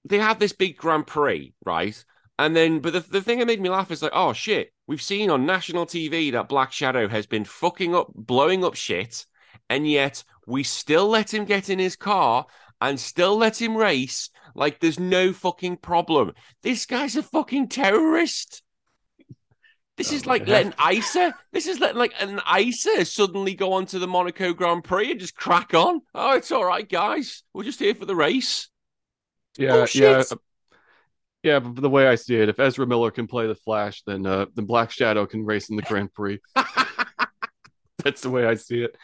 they have this big Grand Prix, right? And then, but the, the thing that made me laugh is like, oh shit, we've seen on national T V that Black Shadow has been fucking up, blowing up shit, and yet we still let him get in his car and still let him race. Like, there's no fucking problem. This guy's a fucking terrorist. This oh, is like letting ISA. This is letting like an ISA suddenly go onto the Monaco Grand Prix and just crack on. Oh, it's all right, guys. We're just here for the race. Yeah, oh, yeah, yeah. But the way I see it, if Ezra Miller can play the Flash, then uh, then Black Shadow can race in the Grand Prix. That's the way I see it.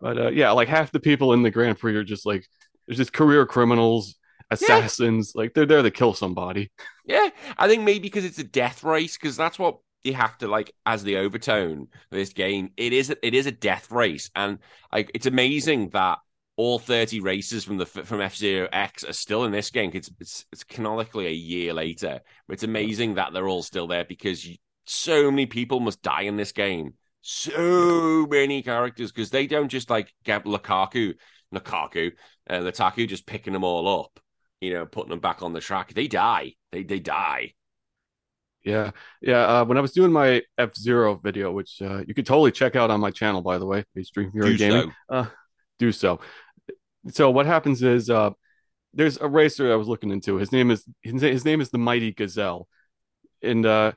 But uh, yeah, like half the people in the Grand Prix are just like there's just career criminals. Assassins, yeah. Like they're there to kill somebody. Yeah, I think maybe because it's a death race, because that's what you have to like as the overtone of this game. It is, it is a death race, and like it's amazing that all thirty races from the from F-Zero X are still in this game. It's, it's it's canonically a year later, but it's amazing that they're all still there because you, so many people must die in this game. So many characters because they don't just like get Lukaku, Lukaku, uh, Lukaku just picking them all up. You know, putting them back on the track. They die. They they die. Yeah. Yeah. Uh, when I was doing my F-Zero video, which uh, you could totally check out on my channel, by the way, eight String Fury Gaming. So. Uh, do so. So what happens is uh, there's a racer I was looking into. His name is his, his name is the Mighty Gazelle. And uh,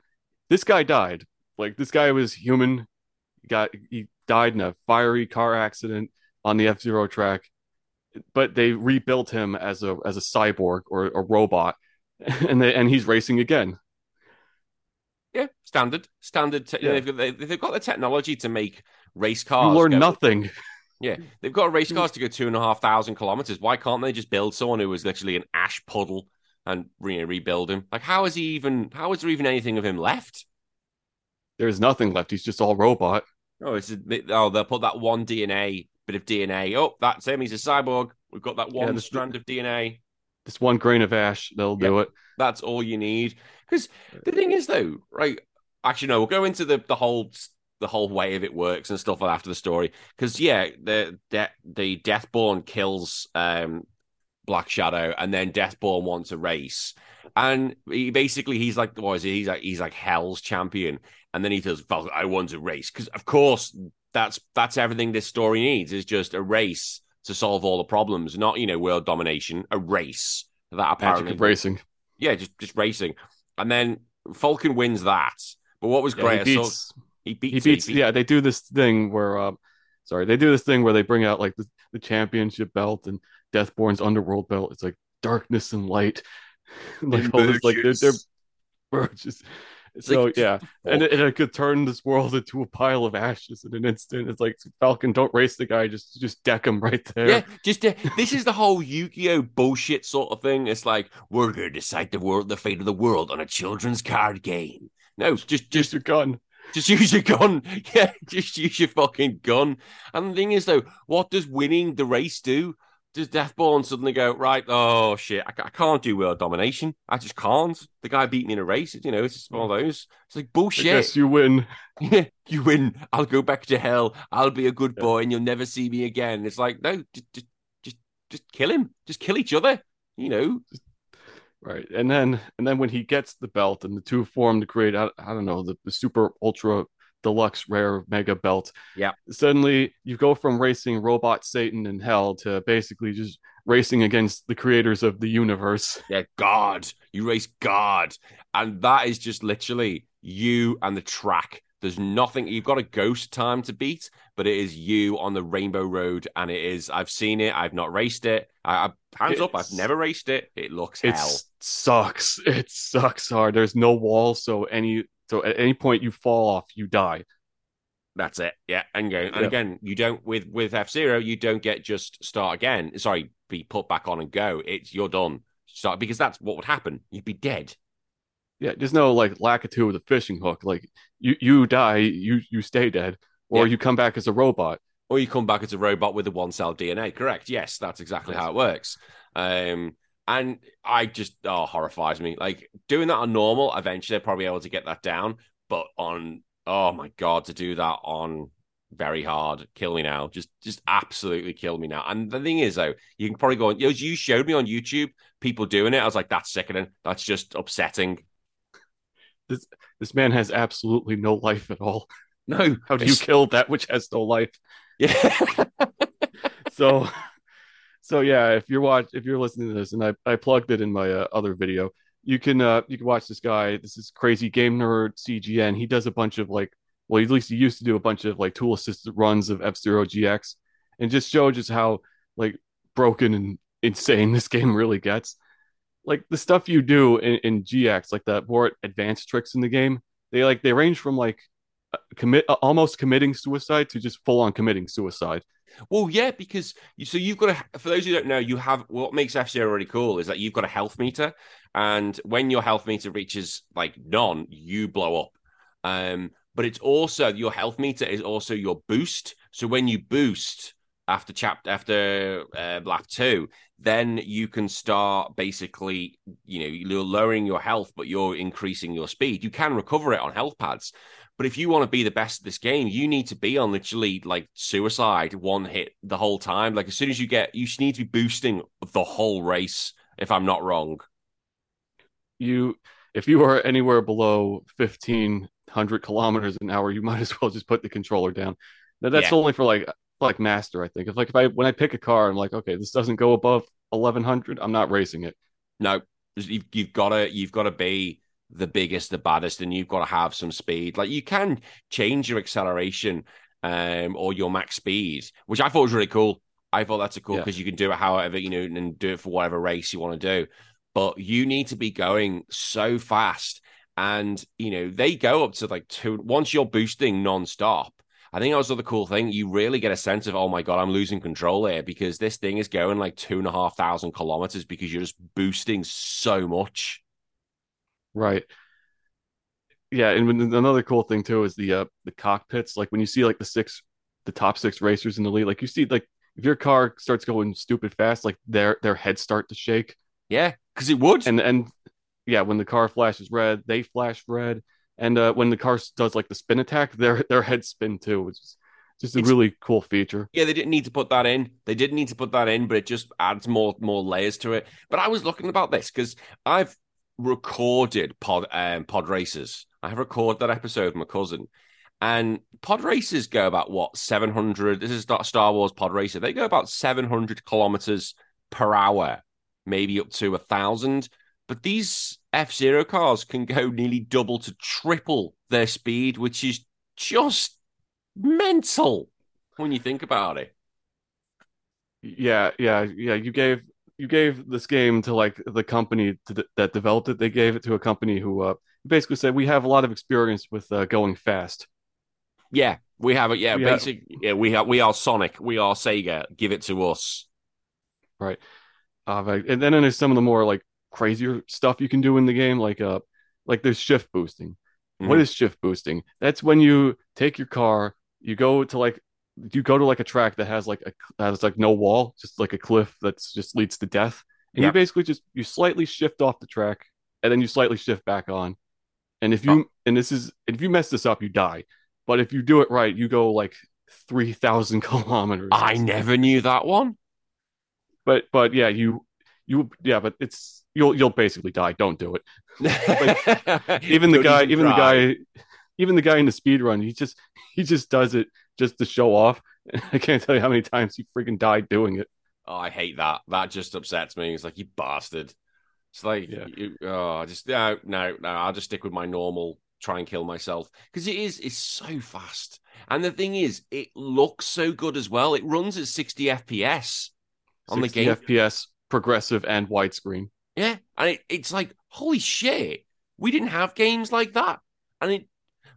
this guy died. Like this guy was human. He got he died in a fiery car accident on the F-Zero track. But they rebuilt him as a as a cyborg or a robot, and they, and he's racing again. Yeah, standard, standard. Te- yeah. They've got they, they've got the technology to make race cars. You learn go- nothing. Yeah, they've got race cars to go two and a half thousand kilometers. Why can't they just build someone who was literally an ash puddle and re- rebuild him? Like, how is he even? How is there even anything of him left? There's nothing left. He's just all robot. Oh, it's a, oh, they'll put that one D N A. Of D N A. Oh, that's him. He's a cyborg. We've got that one yeah, this, strand of D N A. This one grain of ash. They'll yep. do it. That's all you need. Because the thing is, though, right? Actually, no. We'll go into the, the whole the whole way of it works and stuff after the story. Because yeah, the the, the Deathborn kills um, Black Shadow, and then Deathborn wants a race, and he basically he's like, what is he? He's like he's like Hell's champion, and then he tells Falcon, "I want a race," because of course. That's that's everything this story needs is just a race to solve all the problems, not you know world domination. A race that apparently Magic of racing, yeah, just just racing. And then Falcon wins that. But what was yeah, great? He beats, so, he beats, he beats. He beats. Yeah, they do this thing where, uh, sorry, they do this thing where they bring out like the, the championship belt and Deathborn's underworld belt. It's like darkness and light, like all this, like they're, they're just. So, like, yeah, and it, and it could turn this world into a pile of ashes in an instant. It's like, Falcon, don't race the guy, just just deck him right there. Yeah, just uh, this is the whole Yu-Gi-Oh! Bullshit sort of thing. It's like, we're going to decide the world, the fate of the world on a children's card game. No, just, just use your gun. Just use your gun. Yeah, just use your fucking gun. And the thing is, though, what does winning the race do? Does Deathborn suddenly go, right, oh, shit, I, I can't do world domination. I just can't. The guy beat me in a race. You know, it's just one of those. It's like, bullshit. Yes, you win. Yeah, you win. I'll go back to hell. I'll be a good yeah. boy and you'll never see me again. It's like, no, just, just, just, just kill him. Just kill each other, you know. Right. And then and then when he gets the belt and the two form to create, I, I don't know, the, the super ultra deluxe rare mega belt. Yeah. Suddenly you go from racing robot Satan in hell to basically just racing against the creators of the universe. Yeah, God. You race God. And that is just literally you and the track. There's nothing. You've got a ghost time to beat, but it is you on the rainbow road. And it is, I've seen it. I've not raced it. I, I hands it's, up. I've never raced it. It looks hell. It sucks. It sucks hard. There's no wall. So any, So at any point you fall off, you die. That's it. Yeah, and go. And yeah. again, you don't with with F-Zero, you don't get just start again. Sorry, be put back on and go. It's you're done. Start because that's what would happen. You'd be dead. Yeah, there's no like Lakitu with a fishing hook. Like you, you die, you you stay dead, or yeah. you come back as a robot, or you come back as a robot with a one cell D N A. Correct. Yes, that's exactly yes. how it works. Um. And I just, oh, horrifies me. Like, doing that on normal, eventually I'll probably be able to get that down. but on, oh my God, to do that on very hard, kill me now. Just just absolutely kill me now. And the thing is, though, you can probably go on, as you showed me on YouTube, people doing it. I was like, that's sickening. That's just upsetting. This, this man has absolutely no life at all. No. How do you kill that which has no life? Yeah. so... So yeah, if you're watch, if you're listening to this, and I, I plugged it in my uh, other video, you can uh, you can watch this guy. This is Crazy Game Nerd C G N. He does a bunch of like, well, at least he used to do a bunch of like tool assisted runs of F-Zero G X, and just show just how like broken and insane this game really gets. Like the stuff you do in, in G X, like the more advanced tricks in the game, they like they range from like commit almost committing suicide to just full on committing suicide. Well, yeah, because you, so you've got a, for those who don't know, you have what makes F-Zero really cool is that you've got a health meter, and when your health meter reaches like none, you blow up. Um, but it's also your health meter is also your boost. So when you boost after chapter after uh, lap two, then you can start basically, you know, you're lowering your health, but you're increasing your speed. You can recover it on health pads. But if you want to be the best at this game, you need to be on literally like suicide, one hit the whole time. Like as soon as you get, you need to be boosting the whole race, if I'm not wrong. You, if you are anywhere below fifteen hundred kilometers an hour, you might as well just put the controller down. Now that's yeah. only for like, like master, I think. It's like if I, when I pick a car, I'm like, okay, this doesn't go above eleven hundred. I'm not racing it. No, you've, you've got to, you've got to be the biggest, the baddest, and you've got to have some speed. Like you can change your acceleration um, or your max speed, which I thought was really cool. I thought that's a cool because yeah. you can do it however, you know, and do it for whatever race you want to do. But you need to be going so fast. And, you know, they go up to like two, once you're boosting nonstop, I think that was the cool thing. You really get a sense of, oh my God, I'm losing control here because this thing is going like two and a half thousand kilometers because you're just boosting so much. Right. Yeah, and when, another cool thing too is the uh, the cockpits. Like when you see like the six, the top six racers in the lead, like you see like if your car starts going stupid fast, like their their heads start to shake. Yeah, because it would. And and yeah, when the car flashes red, they flash red. And uh, when the car does like the spin attack, their their heads spin too, which is just a it's, really cool feature. Yeah, they didn't need to put that in. They didn't need to put that in, but it just adds more more layers to it. But I was looking about this because I've recorded pod um, pod races. I have recorded that episode with my cousin, and pod races go about what seven hundred. This is Star Wars pod racer. They go about seven hundred kilometers per hour, maybe up to a thousand. But these F-Zero cars can go nearly double to triple their speed, which is just mental when you think about it. Yeah, yeah, yeah. You gave. You gave this game to like the company to th- that developed it. They gave it to a company who uh, basically said, "We have a lot of experience with uh, going fast." Yeah, we have it. Yeah, we basically, have... yeah, we have. We are Sonic. We are Sega. Give it to us, right? Uh, and then there's some of the more like crazier stuff you can do in the game, like uh, like there's shift boosting. Mm-hmm. What is shift boosting? That's when you take your car, you go to like. You go to like a track that has like a has like no wall, just like a cliff that's just leads to death, and yeah. you basically just you slightly shift off the track, and then you slightly shift back on. And if you oh. and this is if you mess this up, you die. But if you do it right, you go like three thousand kilometers. I never knew that one. But but yeah, you you yeah, but it's you'll you'll basically die. Don't do it. Like, even the guy, even try. the guy, even the guy in the speed run, he just he just does it. Just to show off. I can't tell you how many times he freaking died doing it. Oh, I hate that. That just upsets me. It's like, you bastard. It's like, yeah. you, oh, just no, no, no. I'll just stick with my normal try and kill myself. Because it is, it's so fast. And the thing is, it looks so good as well. It runs at sixty F P S on sixty the game. F P S, progressive and widescreen. Yeah. And it, it's like, holy shit. We didn't have games like that. And it,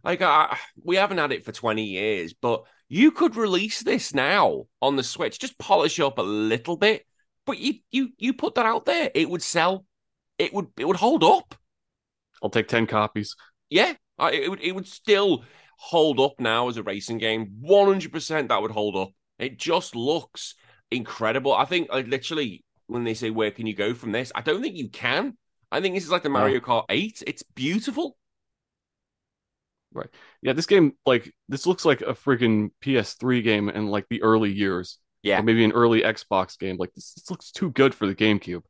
like, I, we haven't had it for twenty years, but you could release this now on the Switch. Just polish up a little bit, but you you you put that out there, it would sell. It would it would hold up. I'll take ten copies. Yeah, I, it would it would still hold up now as a racing game. one hundred percent that would hold up. It just looks incredible. I think like, literally when they say where can you go from this, I don't think you can. I think this is like the Mario Kart eight. It's beautiful. Right. Yeah, this game, like, this looks like a freaking P S three game in, like, the early years. Yeah. Or maybe an early Xbox game. Like, this, this looks too good for the GameCube.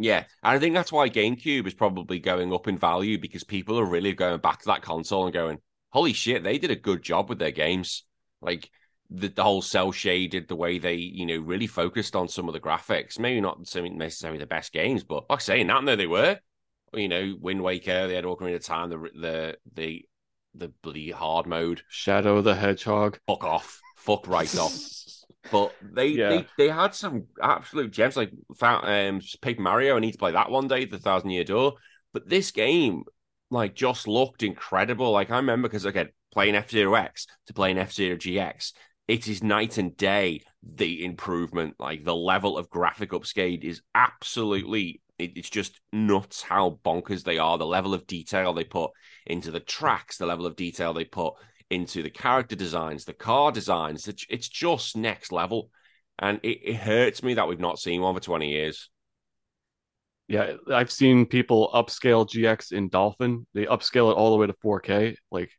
Yeah, and I think that's why GameCube is probably going up in value, because people are really going back to that console and going, holy shit, they did a good job with their games. Like, the, the whole cel-shaded, the way they, you know, really focused on some of the graphics. Maybe not necessarily the best games, but like saying that, and there they were. You know, Wind Waker, they had Ocarina of Time, the, the, the, the bloody hard mode. Shadow the Hedgehog. Fuck off. Fuck right off. But they, yeah. they they had some absolute gems, like um, Paper Mario. I need to play that one day, The Thousand Year Door. But this game, like, just looked incredible. Like, I remember, because, again, playing F-Zero X to playing F-Zero G X, it is night and day, the improvement. Like, the level of graphic upscale is absolutely, it, it's just nuts how bonkers they are. The level of detail they put into the tracks, the level of detail they put into the character designs, the car designs. It's just next level. And it, it hurts me that we've not seen one for twenty years. Yeah, I've seen people upscale G X in Dolphin. They upscale it all the way to four K. Like,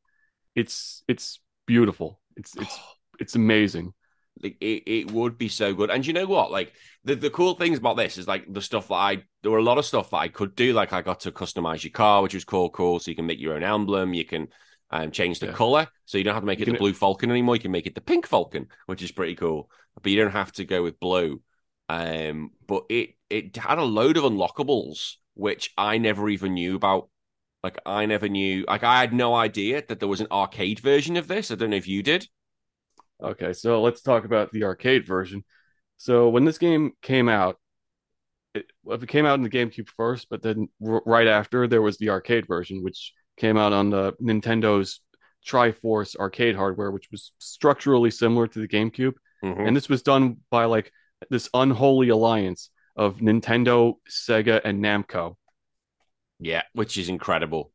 it's it's beautiful. It's it's it's amazing. It, it would be so good. And you know what? Like, the, the cool things about this is, like, the stuff that I, there were a lot of stuff that I could do. Like, I got to customize your car, which was cool, cool. So you can make your own emblem. You can Um, change the yeah. colour, so you don't have to make it the blue falcon anymore. You can make it the pink falcon, which is pretty cool. But you don't have to go with blue. Um, but it it had a load of unlockables, which I never even knew about. Like, I never knew. Like, I had no idea that there was an arcade version of this. I don't know if you did. Okay, so let's talk about the arcade version. So when this game came out, it, it came out in the GameCube first, but then r- right after there was the arcade version, which came out on the Nintendo's Triforce arcade hardware, which was structurally similar to the GameCube. Mm-hmm. And this was done by, like, this unholy alliance of Nintendo, Sega, and Namco. Yeah, which is incredible.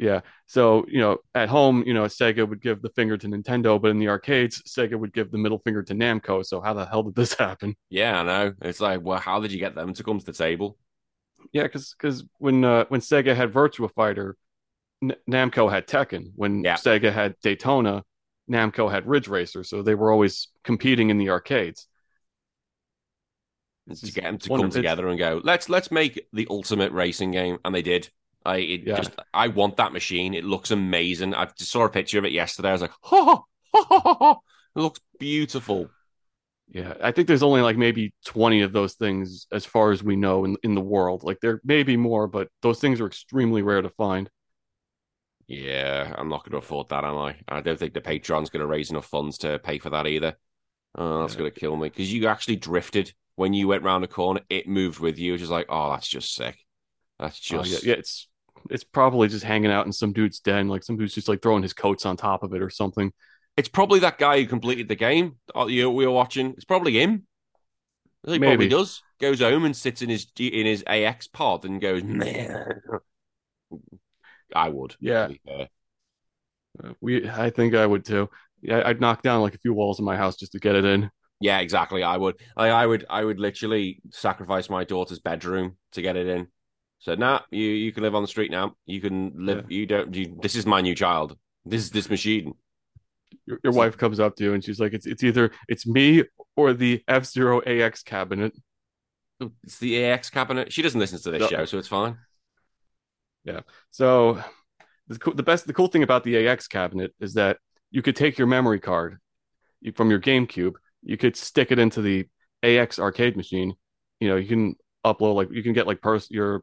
Yeah. So, you know, at home, you know, Sega would give the finger to Nintendo, but in the arcades, Sega would give the middle finger to Namco. So how the hell did this happen? Yeah, I know. It's like, well, how did you get them to come to the table? Yeah, because because when, uh, when Sega had Virtua Fighter, N- Namco had Tekken. When yeah. Sega had Daytona, Namco had Ridge Racer, so they were always competing in the arcades. It's to get them to come together and go, let's let's make the ultimate racing game, and they did. I it yeah. just I want that machine. It looks amazing. I just saw a picture of it yesterday. I was like, ha ha ha ha ha! It looks beautiful. Yeah, I think there's only, like, maybe twenty of those things as far as we know in in the world. Like, there may be more, but those things are extremely rare to find. Yeah, I'm not going to afford that, am I? I don't think the Patreon's going to raise enough funds to pay for that either. Oh, that's yeah. going to kill me. Because you actually drifted when you went round a corner. It moved with you. It's just like, oh, that's just sick. That's just... Oh, yeah. yeah, it's it's probably just hanging out in some dude's den. Like, some dude's just, like, throwing his coats on top of it or something. It's probably that guy who completed the game we were watching. It's probably him. He Maybe. probably does. Goes home and sits in his in his A X pod and goes... I would. Yeah. Uh, we. I think I would too. Yeah, I'd knock down like a few walls in my house just to get it in. Yeah, exactly. I would. I, I would. I would literally sacrifice my daughter's bedroom to get it in. So nah, you, you can live on the street now. You can live. Yeah. You don't. You, this is my new child. This is this machine. Your, your so, wife comes up to you and she's like, "It's it's either it's me or the F-Zero A X cabinet." It's the A X cabinet. She doesn't listen to this no. show, so it's fine. Yeah. So the the best the cool thing about the A X cabinet is that you could take your memory card from your GameCube, you could stick it into the A X arcade machine. You know, you can upload like you can get like pers- your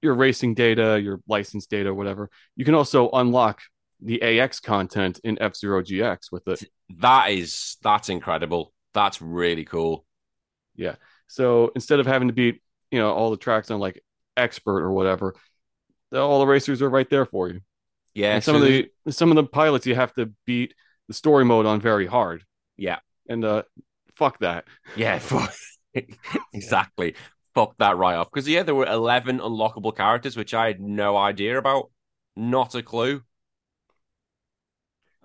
your racing data, your license data, whatever. You can also unlock the A X content in F-Zero G X with it. That is that's incredible. That's really cool. Yeah. So instead of having to beat, you know, all the tracks on like Expert or whatever, all the racers are right there for you. Yeah, and some so of the there's... some of the pilots you have to beat the story mode on very hard. Yeah, and uh, fuck that. Yeah, fuck exactly. Fuck that right off. Because yeah, there were eleven unlockable characters, which I had no idea about, not a clue.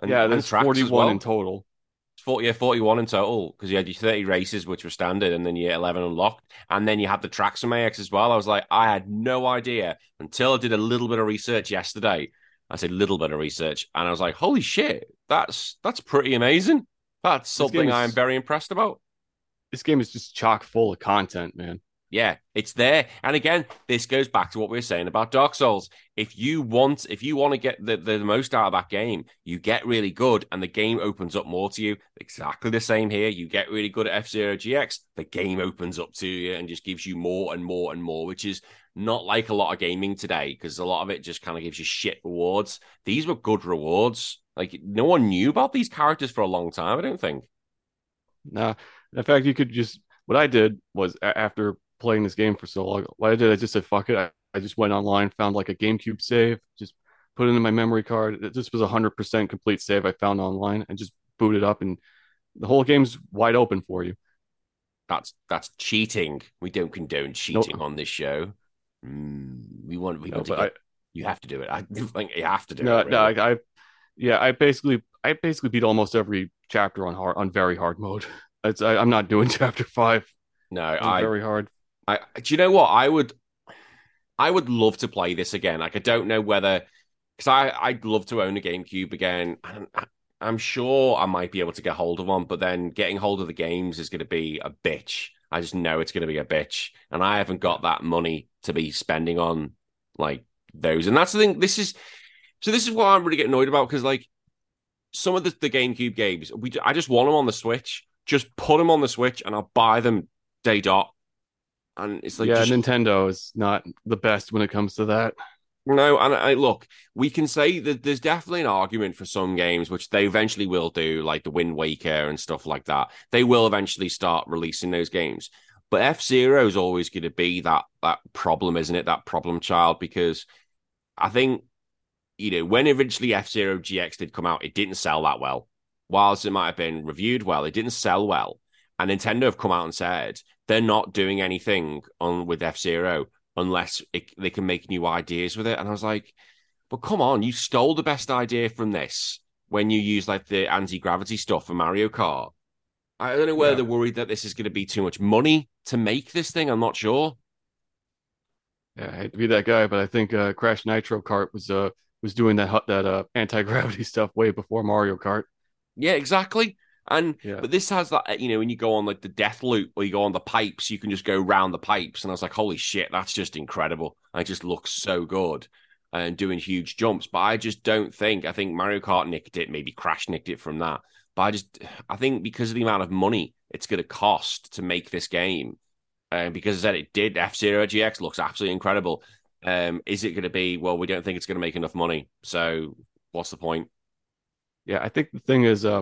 And, yeah, there's forty-one well. in total. forty, yeah, forty-one in total. Because you had your thirty races, which were standard, and then you had eleven unlocked. And then you had the tracks from A X as well. I was like, I had no idea until I did a little bit of research yesterday I did a little bit of research, and I was like, holy shit, that's that's pretty amazing. That's something I'm very impressed about. This game is just chock full of content, man. Yeah, it's there. And again, this goes back to what we were saying about Dark Souls. If you want, if you want to get the, the most out of that game, you get really good and the game opens up more to you. Exactly the same here. You get really good at F-Zero G X, the game opens up to you and just gives you more and more and more, which is not like a lot of gaming today because a lot of it just kind of gives you shit rewards. These were good rewards. Like, no one knew about these characters for a long time, I don't think. Nah, in fact, you could just... What I did was after... playing this game for so long, what I did, I just said, fuck it. I, I just went online, found like a GameCube save, just put it in my memory card. This was a one hundred percent complete save I found online and just booted up, and the whole game's wide open for you. That's that's cheating. We don't condone cheating nope. on this show. Mm, we want people no, to get, I, you have to do it. I think you have to do no, it. No, really. I, I, yeah, I basically I basically beat almost every chapter on hard, on very hard mode. It's, I, I'm not doing chapter five. No, I very hard. I, do you know what? I would I would love to play this again. Like, I don't know whether... Because I'd love to own a GameCube again. I, I, I'm sure I might be able to get hold of one, but then getting hold of the games is going to be a bitch. I just know it's going to be a bitch. And I haven't got that money to be spending on, like, those. And that's the thing. This is... So this is what I'm really getting annoyed about, because, like, some of the, the GameCube games, we I just want them on the Switch. Just put them on the Switch, and I'll buy them day dot. And it's like, yeah, just... Nintendo is not the best when it comes to that. No, and I, look, we can say that there's definitely an argument for some games, which they eventually will do, like the Wind Waker and stuff like that. They will eventually start releasing those games. But F-Zero is always going to be that that problem, isn't it? That problem child, because I think, you know, when eventually F-Zero G X did come out, it didn't sell that well. Whilst it might have been reviewed well, it didn't sell well. And Nintendo have come out and said they're not doing anything on with F-Zero unless it, they can make new ideas with it. And I was like, but come on, you stole the best idea from this when you used like the anti-gravity stuff for Mario Kart. I don't know whether yeah. they're worried that this is going to be too much money to make this thing. I'm not sure. Yeah, I hate to be that guy, but I think uh, Crash Nitro Kart was uh, was doing that that uh, anti-gravity stuff way before Mario Kart. Yeah, exactly. And yeah. But this has that, you know, when you go on like the death loop or you go on the pipes, you can just go round the pipes. And I was like, holy shit, that's just incredible. And it just looks so good and doing huge jumps. But I just don't think, I think Mario Kart nicked it, maybe Crash nicked it from that. But I just, I think because of the amount of money it's going to cost to make this game, and uh, because I said it did, F-Zero G X looks absolutely incredible. Um, is it going to be, well, we don't think it's going to make enough money. So what's the point? Yeah, I think the thing is, uh,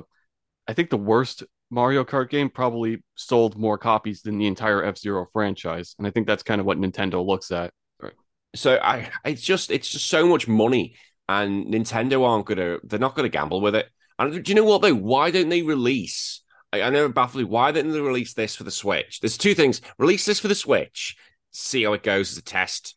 I think the worst Mario Kart game probably sold more copies than the entire F-Zero franchise. And I think that's kind of what Nintendo looks at. Right. So I, it's just it's just so much money, and Nintendo aren't going to, they're not going to gamble with it. And do you know what though? Why don't they release, I, I know baffling, why didn't they release this for the Switch? There's two things. Release this for the Switch, see how it goes as a test,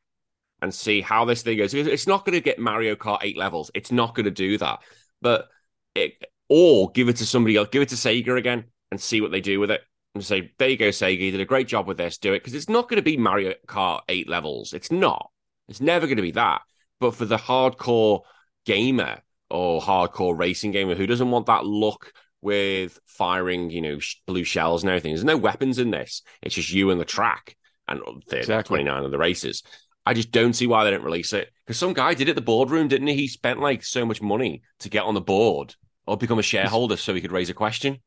and see how this thing goes. It's not going to get Mario Kart eight levels. It's not going to do that. But it... Or give it to somebody else, give it to Sega again and see what they do with it. And say, there you go, Sega, you did a great job with this, do it. Because it's not going to be Mario Kart eight levels. It's not. It's never going to be that. But for the hardcore gamer or hardcore racing gamer who doesn't want that look with firing, you know, blue shells and everything, there's no weapons in this. It's just you and the track and the exactly. twenty-nine of the races. I just don't see why they didn't release it. Because some guy did it at the boardroom, didn't he? He spent like so much money to get on the board. Or become a shareholder so he could raise a question.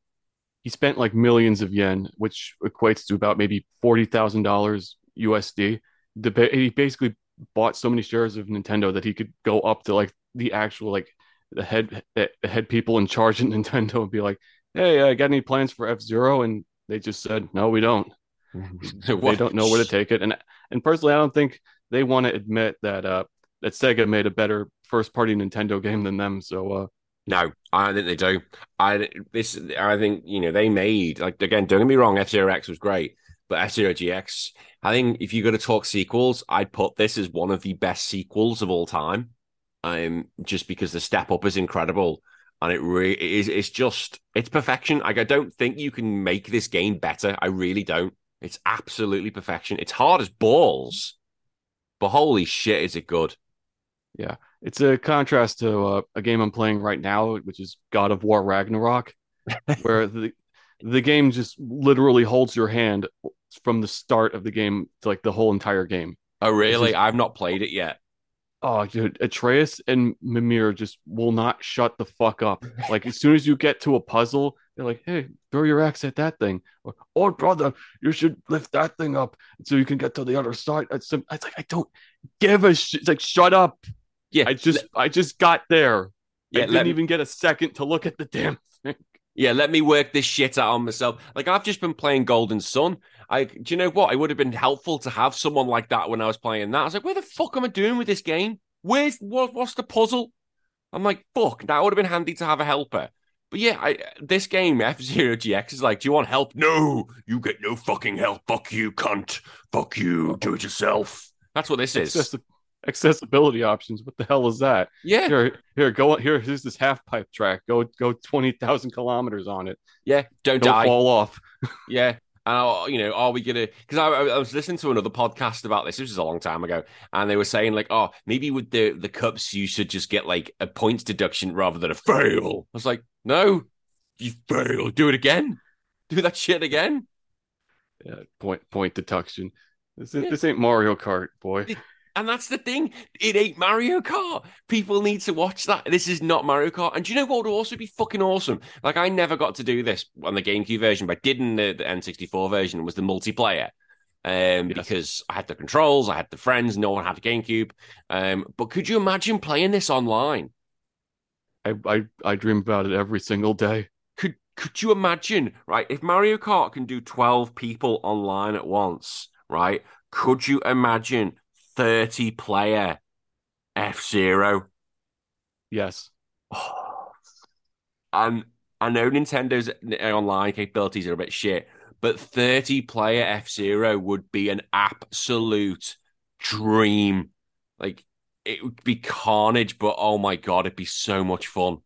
He spent like millions of yen, which equates to about maybe forty thousand dollars U S D. The, he basically bought so many shares of Nintendo that he could go up to like the actual, like the head, the head people in charge at Nintendo and be like, hey, I got any plans for F-Zero? And they just said, no, we don't. They don't know where to take it. And and personally, I don't think they want to admit that, uh, that Sega made a better first party Nintendo game than them. So, uh, No, I don't think they do. I this, I think, you know, they made, like, again, don't get me wrong, F-Zero X was great, but F-Zero G X, I think if you're going to talk sequels, I'd put this as one of the best sequels of all time, um, just because the step up is incredible, and it really it is. It's just, it's perfection. Like, I don't think you can make this game better. I really don't. It's absolutely perfection. It's hard as balls, but holy shit, is it good? Yeah. It's a contrast to uh, a game I'm playing right now, which is God of War Ragnarok, where the the game just literally holds your hand from the start of the game to like the whole entire game. Oh, really? Just, I've not played it yet. Oh, dude, Atreus and Mimir just will not shut the fuck up. Like, as soon as you get to a puzzle, they're like, hey, throw your axe at that thing. Or, oh, brother, you should lift that thing up so you can get to the other side. It's, it's like, I don't give a shit. It's like, shut up. Yeah, I just, let, I just got there. Yeah, I didn't me, even get a second to look at the damn thing. Yeah, let me work this shit out on myself. Like, I've just been playing Golden Sun. I, do you know what? It would have been helpful to have someone like that when I was playing that. I was like, where the fuck am I doing with this game? Where's what, what's the puzzle? I'm like, fuck, that would have been handy to have a helper. But yeah, I, this game, F-Zero G X, is like, do you want help? No, you get no fucking help. Fuck you, cunt. Fuck you, do it yourself. That's what this it's is. A- Accessibility options. What the hell is that? Yeah. Here, here, go. Here, here's this half pipe track. Go, go twenty thousand kilometers on it. Yeah. Don't, don't die. Fall off. Yeah. And you know, are we gonna? Because I, I was listening to another podcast about this. This was a long time ago, and they were saying like, oh, maybe with the the cups, you should just get like a points deduction rather than a fail. I was like, no, you fail. Do it again. Do that shit again. Yeah. Point point deduction. This yeah. this ain't Mario Kart, boy. It, And that's the thing. It ain't Mario Kart. People need to watch that. This is not Mario Kart. And do you know what would also be fucking awesome? Like, I never got to do this on the GameCube version, but I did in the, the N sixty-four version, was the multiplayer. Um, yes. Because I had the controls, I had the friends, no one had a GameCube. Um, but could you imagine playing this online? I, I, I dream about it every single day. Could, could you imagine, right, if Mario Kart can do twelve people online at once, right, could you imagine thirty player F-Zero? Yes. Oh. And I know Nintendo's online capabilities are a bit shit, but thirty player F-Zero would be an absolute dream. Like, it would be carnage, but oh my God, it'd be so much fun.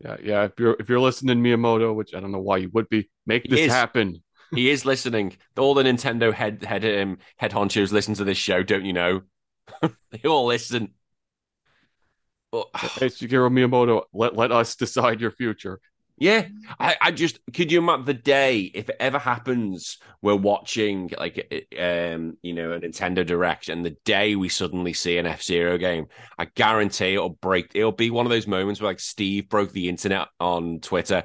Yeah, yeah. If you're if you're listening, Miyamoto, which I don't know why you would be, make this is- happen. He is listening. All the Nintendo head head um, head honchos listen to this show, don't you know? They all listen. But, hey, Shigeru Miyamoto, let, let us decide your future. Yeah, I, I just... Could you imagine the day, if it ever happens, we're watching, like, um, you know, a Nintendo Direct, and the day we suddenly see an F-Zero game, I guarantee it'll break... It'll be one of those moments where, like, Steve broke the internet on Twitter.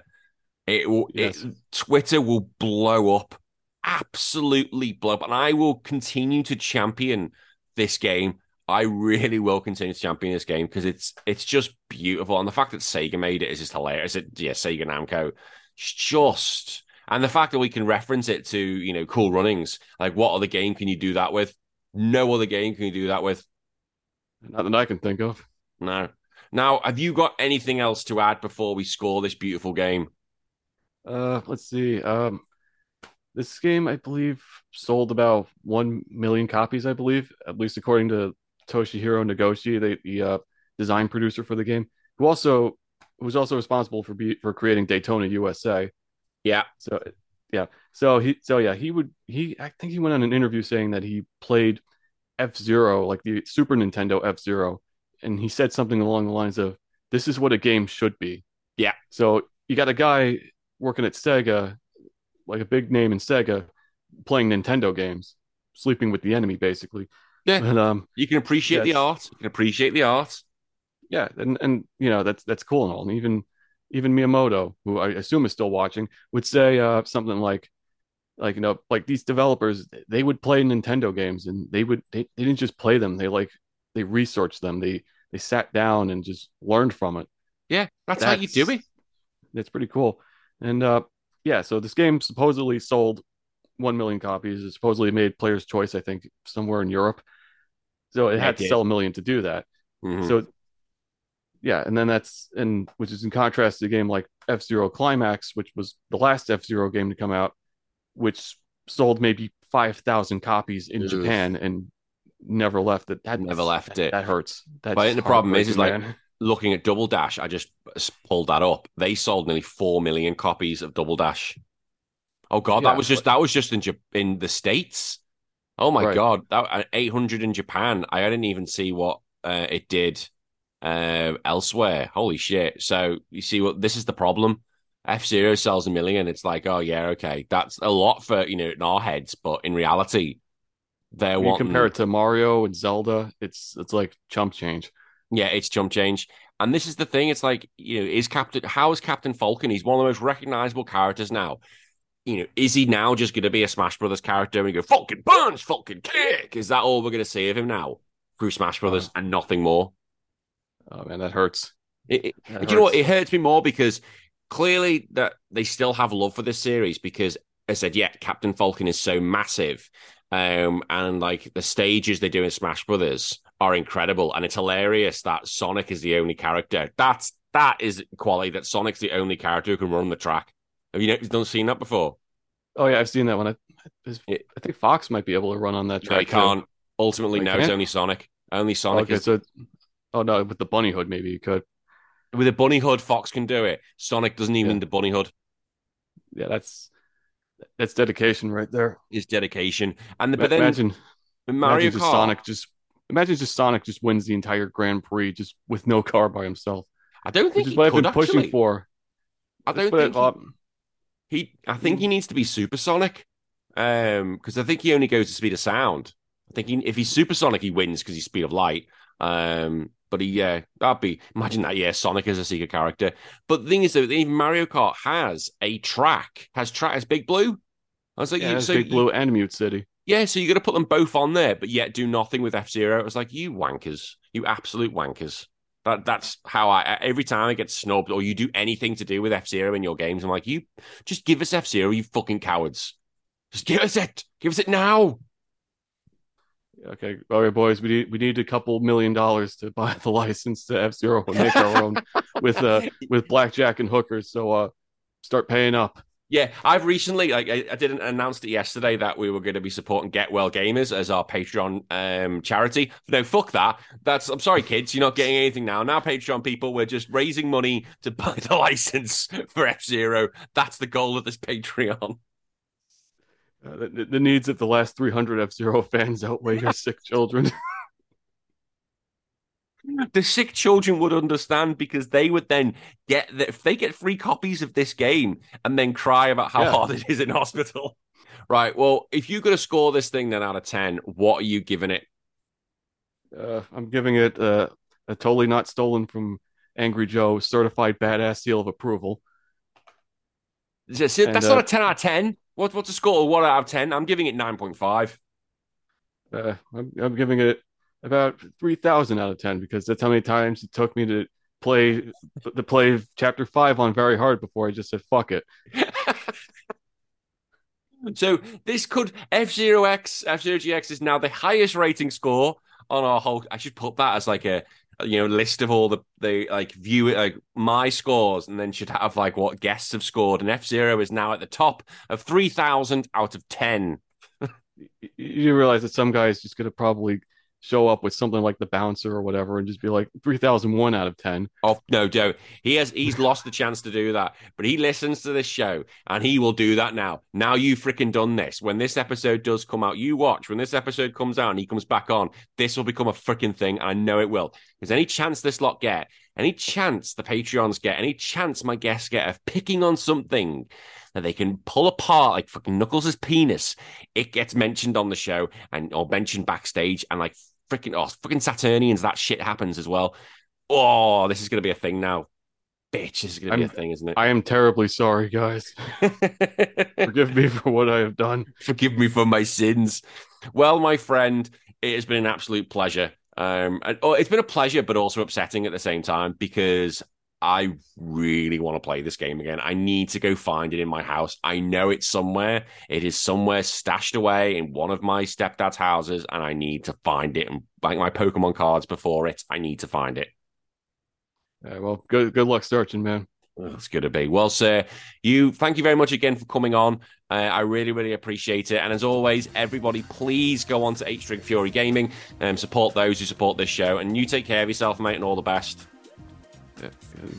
It will. Yes. It, Twitter will blow up, absolutely blow up, and I will continue to champion this game. I really will continue to champion this game because it's it's just beautiful, and the fact that Sega made it is just hilarious. It, yeah, Sega Namco, it's just, and the fact that we can reference it to, you know, Cool Runnings. Like, what other game can you do that with? No other game can you do that with. Not that I can think of. No. Now, have you got anything else to add before we score this beautiful game? Uh, let's see. Um, this game, I believe, sold about one million copies. I believe, at least according to Toshihiro Nagoshi, the, the uh, design producer for the game, who also who was also responsible for be, for creating Daytona U S A. Yeah. So yeah. So he. So yeah. He would. He. I think he went on an interview saying that he played F-Zero, like the Super Nintendo F-Zero, and he said something along the lines of, "This is what a game should be." Yeah. So you got a guy working at Sega, like a big name in Sega, playing Nintendo games, sleeping with the enemy, basically. Yeah, and, um, you can appreciate yes. the art. You can appreciate the art. Yeah, and and you know that's that's cool and all. And even even Miyamoto, who I assume is still watching, would say uh, something like, like you know, like these developers, they would play Nintendo games, and they would they, they didn't just play them. They like they researched them. They they sat down and just learned from it. Yeah, that's, that's how you do it. That's pretty cool. And uh, yeah, so this game supposedly sold one million copies. It supposedly made Player's Choice, I think, somewhere in Europe. So it had to sell a million to do that. Mm-hmm. So yeah, and then that's and which is in contrast to a game like F-Zero Climax, which was the last F-Zero game to come out, which sold maybe five thousand copies in Oof. Japan and never left it. That never left that, it. That hurts. That's but I think the problem is, is like. Looking at Double Dash, I just pulled that up. They sold nearly four million copies of Double Dash. Oh God, yeah, that was just that was just in J- in the States. Oh my right. God, that eight hundred in Japan. I didn't even see what uh, it did uh, elsewhere. Holy shit. So you see what, well, this is the problem. F-Zero sells a million. It's like, oh yeah, okay. That's a lot for, you know, in our heads, but in reality, they're wanting... You compare it to Mario and Zelda, it's it's like chump change. Yeah, it's chump change. And this is the thing. It's like, you know, is Captain... How is Captain Falcon? He's one of the most recognizable characters now. You know, is he now just going to be a Smash Brothers character and we go, Falcon punch, Falcon kick? Is that all we're going to see of him now through Smash Brothers oh. and nothing more? Oh, man, that hurts. It, it, that do hurts. You know what? It hurts me more because clearly that they still have love for this series because, I said, yeah, Captain Falcon is so massive. Um, and like the stages they do in Smash Brothers are incredible, and it's hilarious that Sonic is the only character. That's that is quality. That Sonic's the only character who can run the track. Have you not seen that before? Oh yeah, I've seen that one. I, I think Fox might be able to run on that track. No, he can't. Too. Ultimately, no, it's only Sonic. Only Sonic. Okay, is... so, oh no, with the bunny hood, maybe you could. With a bunny hood, Fox can do it. Sonic doesn't even yeah. need the bunny hood. Yeah, that's. That's dedication right there. Is dedication. And the, but then imagine Mario imagine Kart. Just Sonic just imagine just Sonic just wins the entire Grand Prix just with no car by himself. I don't think he's been pushing for. I don't think I, he, he I think he needs to be supersonic. Um because I think he only goes to speed of sound. I think he, if he's supersonic he wins because he's speed of light. Um But yeah, that'd be imagine that. Yeah, Sonic is a secret character. But the thing is, though, even Mario Kart has a track. Has track has Big Blue. I was like, yeah, you, so Big Blue you, and Mute City. Yeah, so you're gonna put them both on there, but yet do nothing with F-Zero. It was like, you wankers, you absolute wankers. That that's how I every time I get snubbed or you do anything to do with F-Zero in your games, I'm like, you just give us F-Zero, you fucking cowards. Just give us it. Give us it now. Okay, all right, boys. We need we need a couple million dollars to buy the license to F Zero and make our own with uh with blackjack and hookers. So uh, start paying up. Yeah, I've recently like I, I didn't announce it yesterday that we were going to be supporting Get Well Gamers as our Patreon um charity. No, fuck that. That's I'm sorry, kids. You're not getting anything now. Now, Patreon people, we're just raising money to buy the license for F Zero. That's the goal of this Patreon. Uh, the, the needs of the last three hundred F-Zero fans outweigh your sick children. The sick children would understand because they would then get... The, if they get free copies of this game and then cry about how yeah. hard it is in hospital. Right, well, if you're going to score this thing then out of ten, what are you giving it? Uh, I'm giving it uh, a totally not stolen from Angry Joe certified badass seal of approval. That's, and, that's uh, not a ten out of ten. What what's a score of one out of ten? I'm giving it nine point five. Uh, I'm I'm giving it about three thousand out of ten because that's how many times it took me to play the play chapter five on very hard before I just said fuck it. So this could F-Zero X F-Zero G X is now the highest rating score on our whole. I should put that as like a you know list of all the the like view like my scores and then should have like what guests have scored, and F-Zero is now at the top of three thousand out of ten. You realize that some guy is just going to probably show up with something like the bouncer or whatever and just be like three thousand one out of ten. Oh no, Joe, he has he's lost the chance to do that, but he listens to this show and he will do that now. Now you freaking done this. When this episode does come out, you watch. When this episode comes out and he comes back on, this will become a freaking thing. I know it will. Because any chance this lot get, any chance the Patreons get, any chance my guests get of picking on something that they can pull apart, like fucking Knuckles' penis, it gets mentioned on the show and or mentioned backstage and like. Freaking oh, fucking Saturnians! That shit happens as well. Oh, this is gonna be a thing now, bitch. This is gonna I'm, be a thing, isn't it? I am terribly sorry, guys. Forgive me for what I have done. Forgive me for my sins. Well, my friend, it has been an absolute pleasure. Um, and, oh, it's been a pleasure, but also upsetting at the same time because I really want to play this game again. I need to go find it in my house. I know it's somewhere. It is somewhere stashed away in one of my stepdad's houses, and I need to find it. And like my Pokemon cards before it, I need to find it. Uh, well, good good luck searching, man. That's good to be. Well, sir, you thank you very much again for coming on. Uh, I really, really appreciate it. And as always, everybody, please go on to eight String Fury Gaming and support those who support this show. And you take care of yourself, mate, and all the best.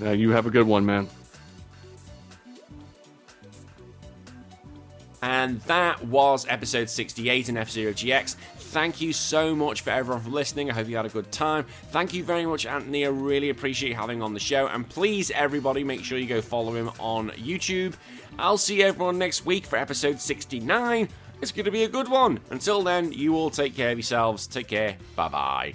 Now you have a good one, man. And that was episode sixty-eight in F-Zero G X. Thank you so much for everyone for listening. I hope you had a good time. Thank you very much, Anthony. I really appreciate having on the show. And please, everybody, make sure you go follow him on YouTube. I'll see everyone next week for episode sixty-nine. It's going to be a good one. Until then, you all take care of yourselves. Take care. Bye-bye.